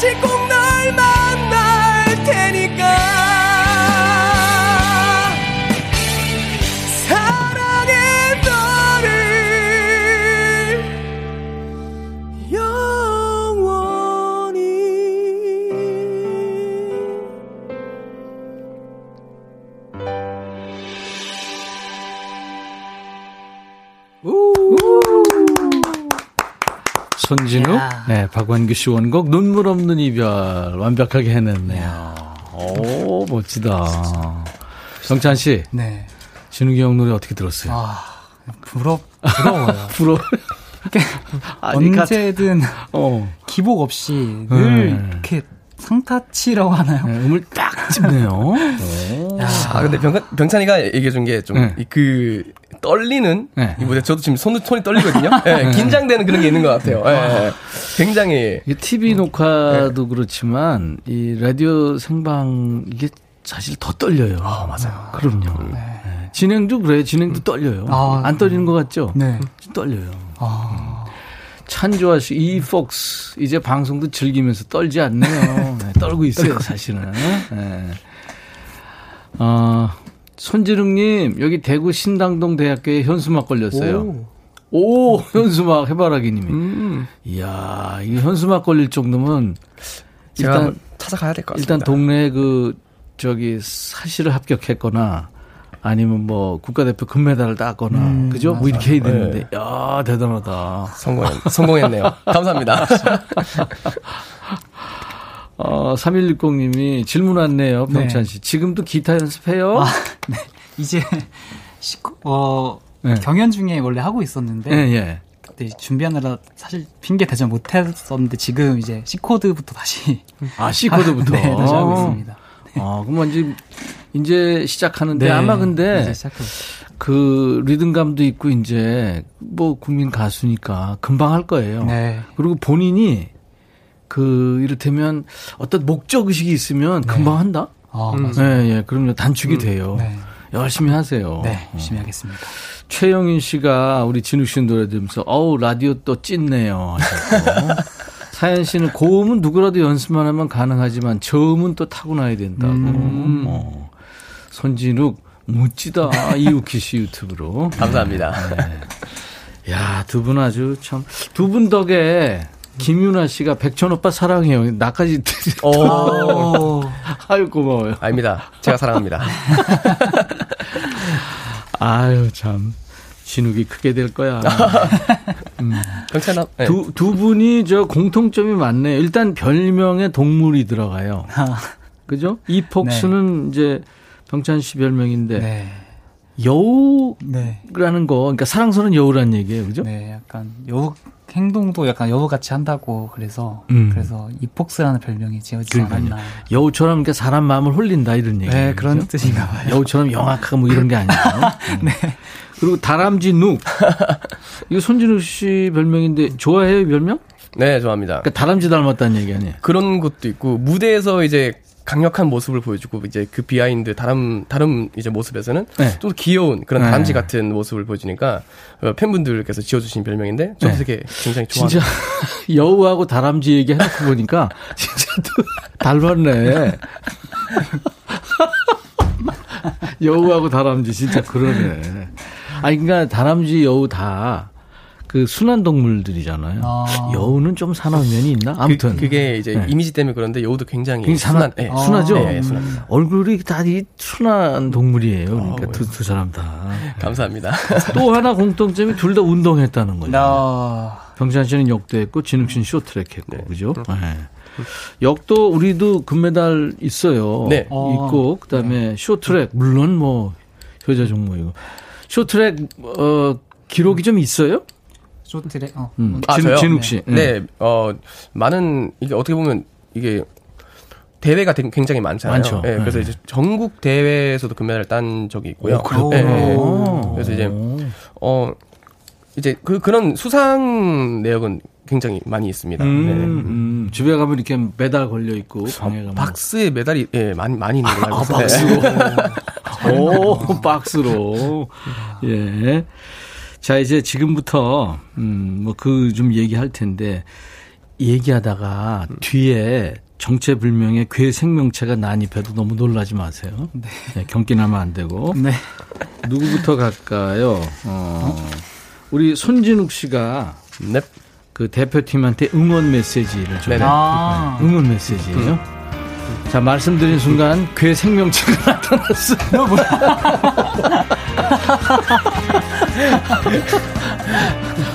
다시 꼭 널 만날 테니까 사랑해 너를 영원히. 손진욱, 야. 네, 박완규 씨 원곡 눈물 없는 이별 완벽하게 해냈네요. 야. 오, 멋지다. 정찬 씨, 네, 진욱이 형 노래 어떻게 들었어요? 아, 부럽 부러워요. 부러워. 언제든 어. 기복 없이 늘 네. 이렇게 상타치라고 하나요? 네, 음을 딱 짚네요. 아, 근데 병, 병찬이가 얘기해준 게 좀 그. 네. 떨리는 네. 이 무대 저도 지금 손, 손이 떨리거든요. 네, 긴장되는 그런 게 있는 것 같아요. 네, 굉장히 티비 녹화도 네. 그렇지만 이 라디오 생방 이게 사실 더 떨려요. 아, 맞아요. 그럼요. 네. 네. 진행도 그래요. 진행도 떨려요. 아, 안 떨리는 것 같죠? 네. 떨려요. 아. 찬조아 씨, 이 폭스 이제 방송도 즐기면서 떨지 않네요. 네, 떨고 있어요, 사실은. 네. 어. 손지릉님, 여기 대구 신당동 대학교에 현수막 걸렸어요. 오, 오 현수막 해바라기님이. 음. 이야, 이 현수막 걸릴 정도면 일단 찾아가야 될 것 같습니다. 일단 동네 그 저기 사실을 합격했거나 아니면 뭐 국가대표 금메달을 땄거나 음, 그죠? 맞아. 뭐 이렇게 해야 되는데, 네. 야 대단하다. 성공했, 성공했네요. 감사합니다. 어, 삼일육공님이 질문 왔네요, 병찬 씨. 네. 지금도 기타 연습해요? 아, 네. 이제, 어, 네. 경연 중에 원래 하고 있었는데, 네, 네. 그때 준비하느라 사실 핑계 대지 못했었는데, 지금 이제 C코드부터 다시. 아, C코드부터? 네, 다시 하고 있습니다. 네. 아, 그럼 이제, 이제 시작하는데, 네, 아마 근데, 그 리듬감도 있고, 이제, 뭐, 국민 가수니까 금방 할 거예요. 네. 그리고 본인이, 그, 이를테면, 어떤 목적의식이 있으면 금방 네. 한다? 아, 음. 맞아요. 예, 예. 그럼요. 단축이 음. 돼요. 네. 열심히 하세요. 네. 열심히 어. 하겠습니다. 최영인 씨가 우리 진욱 씨 노래 들으면서, 어우, 라디오 또 찐네요. 사연 씨는 고음은 누구라도 연습만 하면 가능하지만 저음은 또 타고나야 된다고. 음. 어. 손진욱, 멋지다. 이우키 씨 유튜브로. 감사합니다. 네. 네. 야, 두 분 아주 참, 두 분 덕에 김윤아 씨가 백천 오빠 사랑해요. 나까지. 아유, 고마워요. 아닙니다. 제가 사랑합니다. 아유, 참. 진욱이 크게 될 거야. 음. 네. 두, 두 분이 저 공통점이 많네요. 일단 별명에 동물이 들어가요. 그죠? 이 폭스는 네. 이제 병찬 씨 별명인데. 네. 여우라는 네. 거, 그러니까 사랑스러운 여우란 얘기예요, 그죠? 네, 약간 여우 행동도 약간 여우같이 한다고 그래서 음. 그래서 이폭스라는 별명이 지어지지 않았나. 여우처럼 그러니까 사람 마음을 홀린다 이런 얘기. 네, 그런 그죠? 뜻인가봐요. 여우처럼 영악하고 뭐 이런 게 아니에요. 네. 그리고 다람쥐 눅. 이거 손진욱 씨 별명인데 좋아해요, 이 별명? 네, 좋아합니다. 그러니까 다람쥐 닮았다는 얘기 아니에요? 그런 것도 있고 무대에서 이제. 강력한 모습을 보여주고 이제 그 비하인드 다른 다른 이제 모습에서는 네. 또 귀여운 그런 다람쥐 네. 같은 모습을 보여주니까 팬분들께서 지어주신 별명인데 저도 되게 네. 굉장히 좋아합니다. 진짜 여우하고 다람쥐 얘기 해놓고 보니까 진짜 또 닮았네. 여우하고 다람쥐 진짜 그러네. 아니 그러니까 다람쥐 여우 다. 그 순환 동물들이잖아요. 아. 여우는 좀 사나운 면이 있나? 아무튼 그, 그게 이제 네. 이미지 때문에 그런데 여우도 굉장히, 굉장히 순한, 네, 아. 순하죠. 네, 음. 얼굴이 다 이 순한 동물이에요. 그러니까 아, 두, 두 사람 다. 감사합니다. 또 하나 공통점이 둘 다 운동했다는 거예요. 아. 병찬 씨는 역도했고 진욱 씨는 쇼트랙했고 네. 그죠? 네. 역도 우리도 금메달 있어요. 네. 있고 그다음에 네. 쇼트랙 물론 뭐 효자 종목이고 쇼트랙 어, 기록이 좀 있어요? 쇼트랙, 어. 음. 아, 진, 진욱 씨. 네. 네, 어, 많은, 이게 어떻게 보면, 이게, 대회가 굉장히 많잖아요. 많죠. 네, 그래서 네. 이제 전국 대회에서도 금메달을 딴 적이 있고요. 오, 네, 네. 그래서 이제, 어, 이제, 그, 그런 수상 내역은 굉장히 많이 있습니다. 음, 네. 음. 집에 가면 이렇게 메달 걸려있고, 방에 가면. 박스에 메달이, 예, 네, 많이, 많이 있는 걸로 알고 있어요. 아, 박스로. 네. 오, 박스로. 예. 자, 이제 지금부터, 음, 뭐, 그 좀 얘기할 텐데, 얘기하다가 음. 뒤에 정체불명의 괴 생명체가 난입해도 너무 놀라지 마세요. 네. 네, 경기나면 안 되고. 네. 누구부터 갈까요? 어, 어? 우리 손진욱 씨가 넵. 그 대표팀한테 응원 메시지를 좀. 아~ 응원 메시지예요. 음. 자, 말씀드린 순간 음. 괴 생명체가 나타났어요.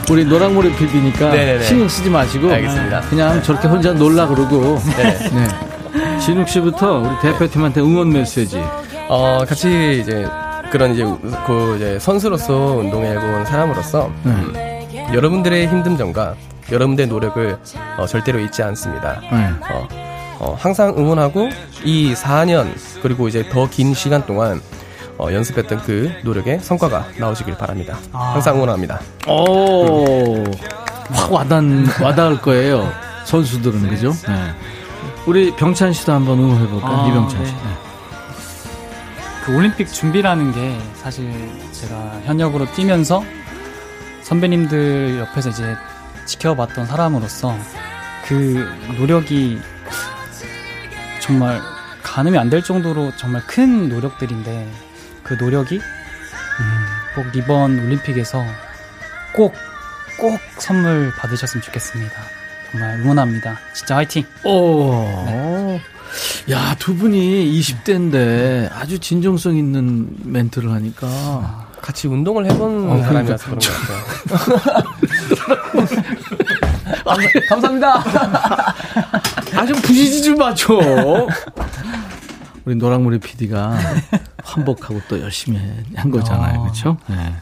우리 노랑머리 피디니까 네네네. 신경 쓰지 마시고 알겠습니다. 그냥 저렇게 혼자 놀라 그러고. 네. 네. 진욱 씨부터 우리 대표팀한테 응원 메시지. 어 같이 이제 그런 이제 그 이제 선수로서 운동해오고 온 사람으로서 음. 음, 여러분들의 힘든 점과 여러분들의 노력을 어, 절대로 잊지 않습니다. 음. 어, 어, 항상 응원하고 이 사 년 그리고 이제 더 긴 시간 동안. 어, 연습했던 그 노력의 성과가 나오시길 바랍니다. 아. 항상 응원합니다. 오, 확 와닿, 와닿을 거예요. 선수들은, 그죠? 네. 우리 병찬 씨도 한번 응원해볼까요? 아, 이병찬 씨. 네. 네. 그 올림픽 준비라는 게 사실 제가 현역으로 뛰면서 선배님들 옆에서 이제 지켜봤던 사람으로서 그 노력이 정말 가늠이 안 될 정도로 정말 큰 노력들인데 그 노력이 음, 꼭 이번 올림픽에서 꼭 꼭 선물 받으셨으면 좋겠습니다. 정말 응원합니다. 진짜 화이팅. 오, 네. 야, 두 분이 이십 대인데 아주 진정성 있는 멘트를 하니까 아, 같이 운동을 해본 어, 사람이라서 그런 것 같아요. 아, 감사합니다. 아, 좀 부시지 좀 마죠. 우리 노랑머리 피디가 환복하고 또 열심히 한 거잖아요. 어. 그렇죠? 네.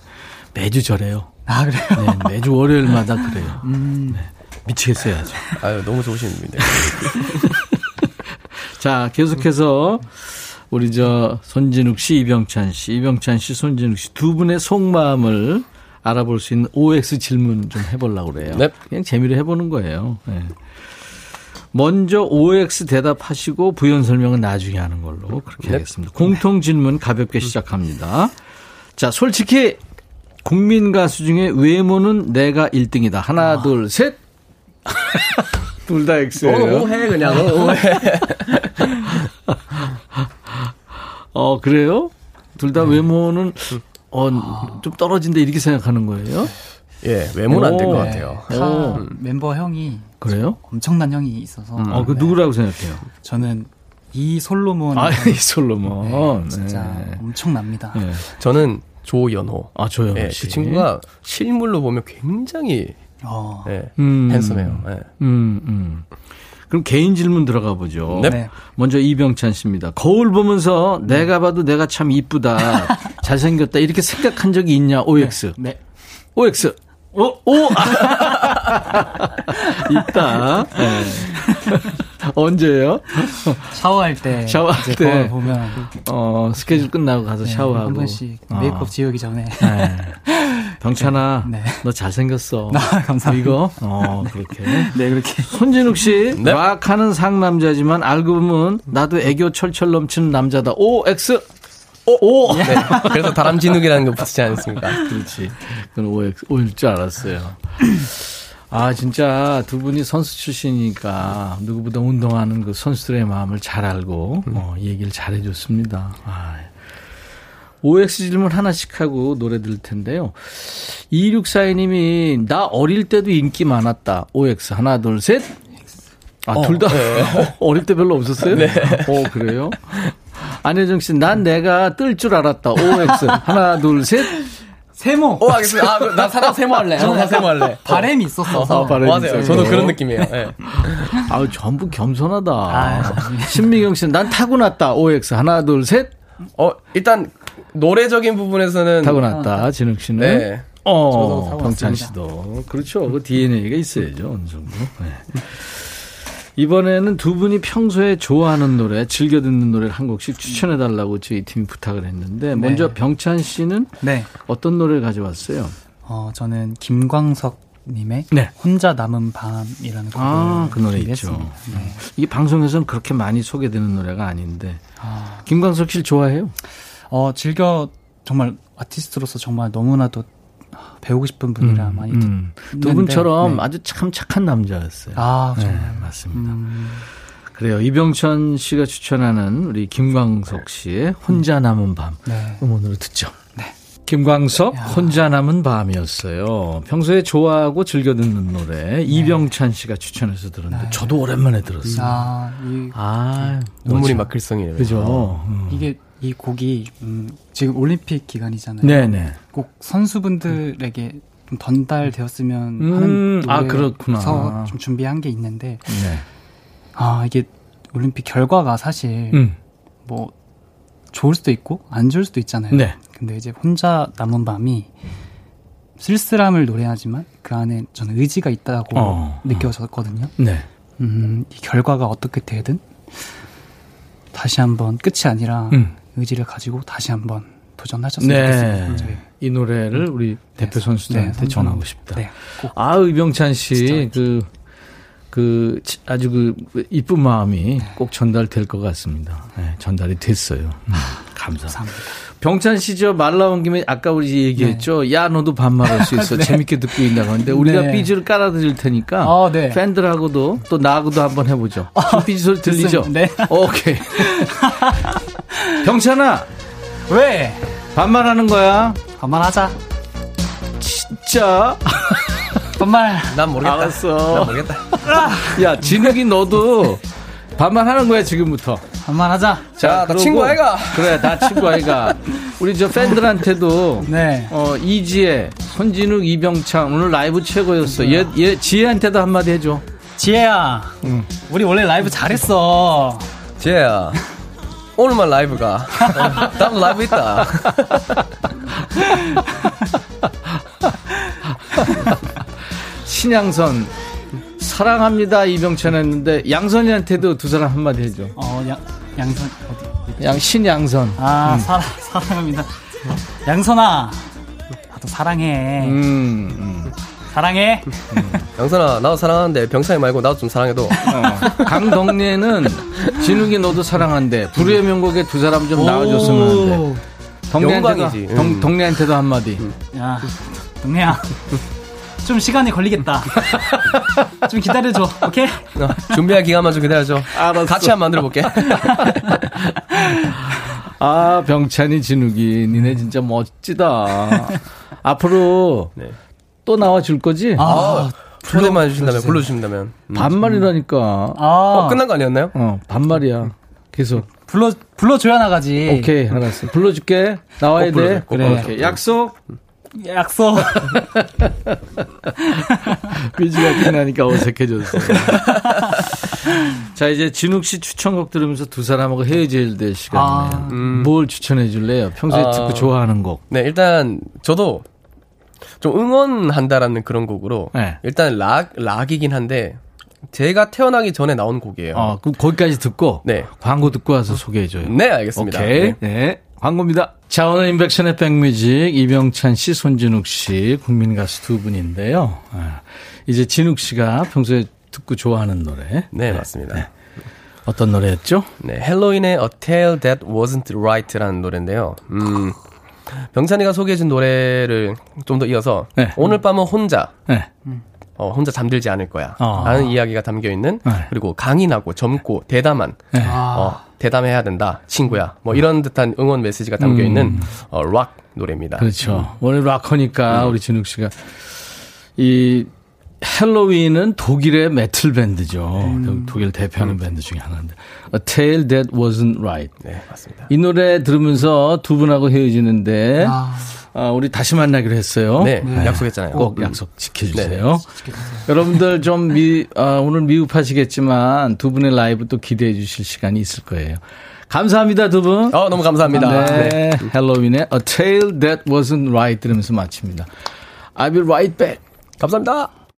매주 저래요. 아, 그래요? 네, 매주 월요일마다 그래요. 음. 네. 미치겠어요. 아주. 아유, 너무 좋으신 분인데. 자, 계속해서 우리 저 손진욱 씨, 이병찬 씨, 이병찬 씨, 손진욱 씨 두 분의 속마음을 알아볼 수 있는 오엑스 질문 좀 해보려고 그래요. 넵. 그냥 재미로 해보는 거예요. 네. 먼저 오엑스 대답하시고 부연 설명은 나중에 하는 걸로 그렇게 넵. 하겠습니다. 공통 질문 가볍게 시작합니다. 자, 솔직히 국민 가수 중에 외모는 내가 일 등이다. 하나, 아. 둘, 셋. 둘 다 X예요. 오, 오해 그냥. 오, 오해. 어, 그래요? 둘 다 네. 외모는 어, 아. 좀 떨어진데 이렇게 생각하는 거예요? 예, 외모는 안 될 것 같아요. 다 음. 멤버 형이 그래요? 엄청난 형이 있어서. 음. 어, 그 네. 누구라고 생각해요? 저는 이 솔로몬. 아, 이 솔로몬. 네, 진짜 네. 엄청납니다. 네. 저는 조연호. 아, 조연호 네, 씨. 그 친구가 실물로 보면 굉장히 어. 네, 음. 핸섬해요. 네. 음, 음. 그럼 개인 질문 들어가 보죠. 네. 먼저 이병찬 씨입니다. 거울 보면서 네. 내가 봐도 내가 참 이쁘다, 잘생겼다 이렇게 생각한 적이 있냐? 오엑스. 네. 네. 오엑스. 오, 오! 있다. 네. 언제요? 샤워할 때. 샤워할 이제 때. 보면. 어, 스케줄 끝나고 가서 네, 샤워하고. 한 번씩 메이크업 어. 지우기 전에. 네. 병찬아, 네. 너 잘생겼어. 아, 감사합니다. 이거? 어, 네. 그렇게. 네, 그렇게. 손진욱 씨, 네. 막 하는 상남자지만 알고 보면 나도 애교 철철 넘치는 남자다. 오, 엑스! 오, 오. 네, 그래서 다람쥐누기라는 거 붙이지 않습니까? 그렇지. 그건 오엑스, 오일 줄 알았어요. 아, 진짜 두 분이 선수 출신이니까 누구보다 운동하는 그 선수들의 마음을 잘 알고 어, 얘기를 잘 해줬습니다. 아, 오엑스 질문 하나씩 하고 노래 들을 텐데요. 이육사이 님이 나 어릴 때도 인기 많았다. 오엑스 하나 둘 셋. 아, 어, 둘 다 네. 어릴 때 별로 없었어요? 네. 어, 그래요? 안혜정 씨, 난 내가 뜰 줄 알았다. 오엑스. 하나, 둘, 셋. 세모. 오, 알겠습니다. 아, 나 사랑 세모 할래. 저는 세모 할래. 바램이 있었어서. 아, 바램이 맞아요. 있어요. 저도 그런 느낌이에요. 네. 아우, 전부 겸손하다. 아유. 신미경 씨, 난 타고났다. 오엑스. 하나, 둘, 셋. 어, 일단, 노래적인 부분에서는. 타고났다. 아. 진욱 씨는. 네. 어, 병찬 씨도. 그렇죠. 그 디엔에이가 있어야죠. 어느 정도. 네. 이번에는 두 분이 평소에 좋아하는 노래, 즐겨 듣는 노래를 한 곡씩 추천해달라고 저희 팀이 부탁을 했는데 네. 먼저 병찬 씨는 네. 어떤 노래를 가져왔어요? 어, 저는 김광석님의 네. 혼자 남은 밤이라는 곡을 아, 그 노래 있죠. 네. 이게 방송에서는 그렇게 많이 소개되는 노래가 아닌데 아. 김광석 씨를 좋아해요? 어, 즐겨 정말 아티스트로서 정말 너무나도 배우고 싶은 분이라 음, 많이 음. 듣는데 두 분처럼 네. 아주 참 착한 남자였어요. 아, 정말. 네, 맞습니다. 음. 그래요. 이병찬 씨가 추천하는 우리 김광석 씨의 혼자 남은 밤 네. 음원으로 듣죠. 네. 김광석 야. 혼자 남은 밤이었어요. 평소에 좋아하고 즐겨 듣는 노래 네. 이병찬 씨가 추천해서 들었는데 네. 저도 오랜만에 들었어요. 아, 이, 아 눈물이 막힐 성이에요. 그죠. 음. 이게 이 곡이 음, 지금 올림픽 기간이잖아요. 네네. 꼭 선수분들에게 좀 전달되었으면 음, 하는 노래서 아, 그렇구나. 좀 준비한 게 있는데. 네. 아, 이게 올림픽 결과가 사실 음. 뭐 좋을 수도 있고 안 좋을 수도 있잖아요. 네. 근데 이제 혼자 남은 밤이 쓸쓸함을 노래하지만 그 안에 저는 의지가 있다고 어. 느껴졌거든요. 네. 음, 이 결과가 어떻게 되든 다시 한번 끝이 아니라 음. 의지를 가지고 다시 한번 도전하셨으면 네. 좋겠습니다. 저희. 이 노래를 우리 대표 네. 선수들한테 네. 전하고 싶다. 네. 아, 이병찬 씨 그 그 아주 그 이쁜 마음이 꼭 전달될 것 같습니다. 네, 전달이 됐어요. 음, 감사합니다. 감사합니다. 병찬 씨 저 말 나온 김에 아까 우리 얘기했죠. 네. 야 너도 반말할 수 있어. 네. 재밌게 듣고 있다고 하는데 우리가 네. 삐지를 깔아드릴 테니까 어, 네. 팬들하고도 또 나하고도 한번 해보죠. 어, 삐지 소리 들리죠? 네. 오케이. 병찬아 왜? 반말하는 거야. 반말하자. 진짜? 반말. 난 모르겠다. 알았어. 난 모르겠다. 야, 진욱이 너도 반말하는 거야 지금부터. 반말하자. 자, 나 친구 아이가. 그래, 나 친구 아이가. 우리 저 팬들한테도 네. 어 이지혜, 손진욱, 이병찬 오늘 라이브 최고였어. 얘, 얘 지혜한테도 한마디 해줘. 지혜야, 응. 우리 원래 라이브 잘했어. 지혜야. 오늘만 라이브가. 다음 라이브 있다. 신양선 사랑합니다 이병찬 했는데 양선이한테도 두 사람 한마디 해줘. 어, 양 양선 어디? 양 신양선. 아 음. 사랑 사랑합니다. 양선아 나도 사랑해. 음, 음. 사랑해. 음. 양선아 나도 사랑하는데 병찬이 말고 나도 좀 사랑해도. 어. 강덕리는 진욱이 너도 사랑한대. 불후의 명곡에 두 사람 좀 나와줬으면 한대. 영광이지. 덕리한테도 한마디. 야 덕리야. 좀 시간이 걸리겠다. 좀 기다려줘. 오케이? 준비할 기간만 좀 기다려줘. 알았어. 같이 한번 만들어볼게. 아 병찬이 진욱이 니네 진짜 멋지다. 앞으로 네. 또 나와줄 거지? 아, 초대만 해주신다면 불러주신다면 반말이라니까. 아. 어, 끝난 거 아니었나요? 어, 반말이야. 계속 불러, 불러줘야 나가지. 오케이 알았어. 불러줄게. 나와야 어, 돼. 그래. 오케이. 약속. 약속. 뮤지가 끝나니까 어색해졌어. 자 이제 진욱 씨 추천곡 들으면서 두 사람하고 헤어질 때 시간이네요. 아, 음. 뭘 추천해 줄래요? 평소에 아, 듣고 좋아하는 곡. 네 일단 저도 좀 응원한다라는 그런 곡으로 네. 일단 락 락이긴 한데 제가 태어나기 전에 나온 곡이에요. 아, 그럼 거기까지 듣고 네. 광고 듣고 와서 소개해 줘요. 네 알겠습니다. 오케이. 네. 네. 광고입니다. 자, 오늘 임백천의 백뮤직, 이병찬 씨, 손진욱 씨, 국민 가수 두 분인데요. 이제 진욱 씨가 평소에 듣고 좋아하는 노래. 네, 맞습니다. 네. 어떤 노래였죠? 네, 헬로윈의 A Tale That Wasn't Right라는 노래인데요. 음, 병찬이가 소개해준 노래를 좀 더 이어서 네. 오늘 밤은 혼자. 네. 어, 혼자 잠들지 않을 거야. 어. 라는 이야기가 담겨있는 네. 그리고 강인하고 젊고 대담한 네. 어, 대담해야 된다 친구야 뭐 이런 듯한 응원 메시지가 담겨있는 음. 어, 락 노래입니다. 그렇죠. 음. 원래 락커니까 음. 우리 진욱 씨가 이 헬로윈은 독일의 메틀 밴드죠. 음. 독일 대표하는 음. 밴드 중에 하나인데 A Tale That Wasn't Right. 네 맞습니다. 이 노래 들으면서 두 분하고 헤어지는데 아. 아, 우리 다시 만나기로 했어요. 네, 네. 약속했잖아요. 꼭 음. 약속 지켜주세요. 네. 여러분들 좀 미, 아, 오늘 미흡하시겠지만 두 분의 라이브 또 기대해 주실 시간이 있을 거예요. 감사합니다, 두 분. 어, 너무 감사합니다. 네. 네. 헬로윈의 A Tale That Wasn't Right 들으면서 마칩니다. I'll be right back. 감사합니다.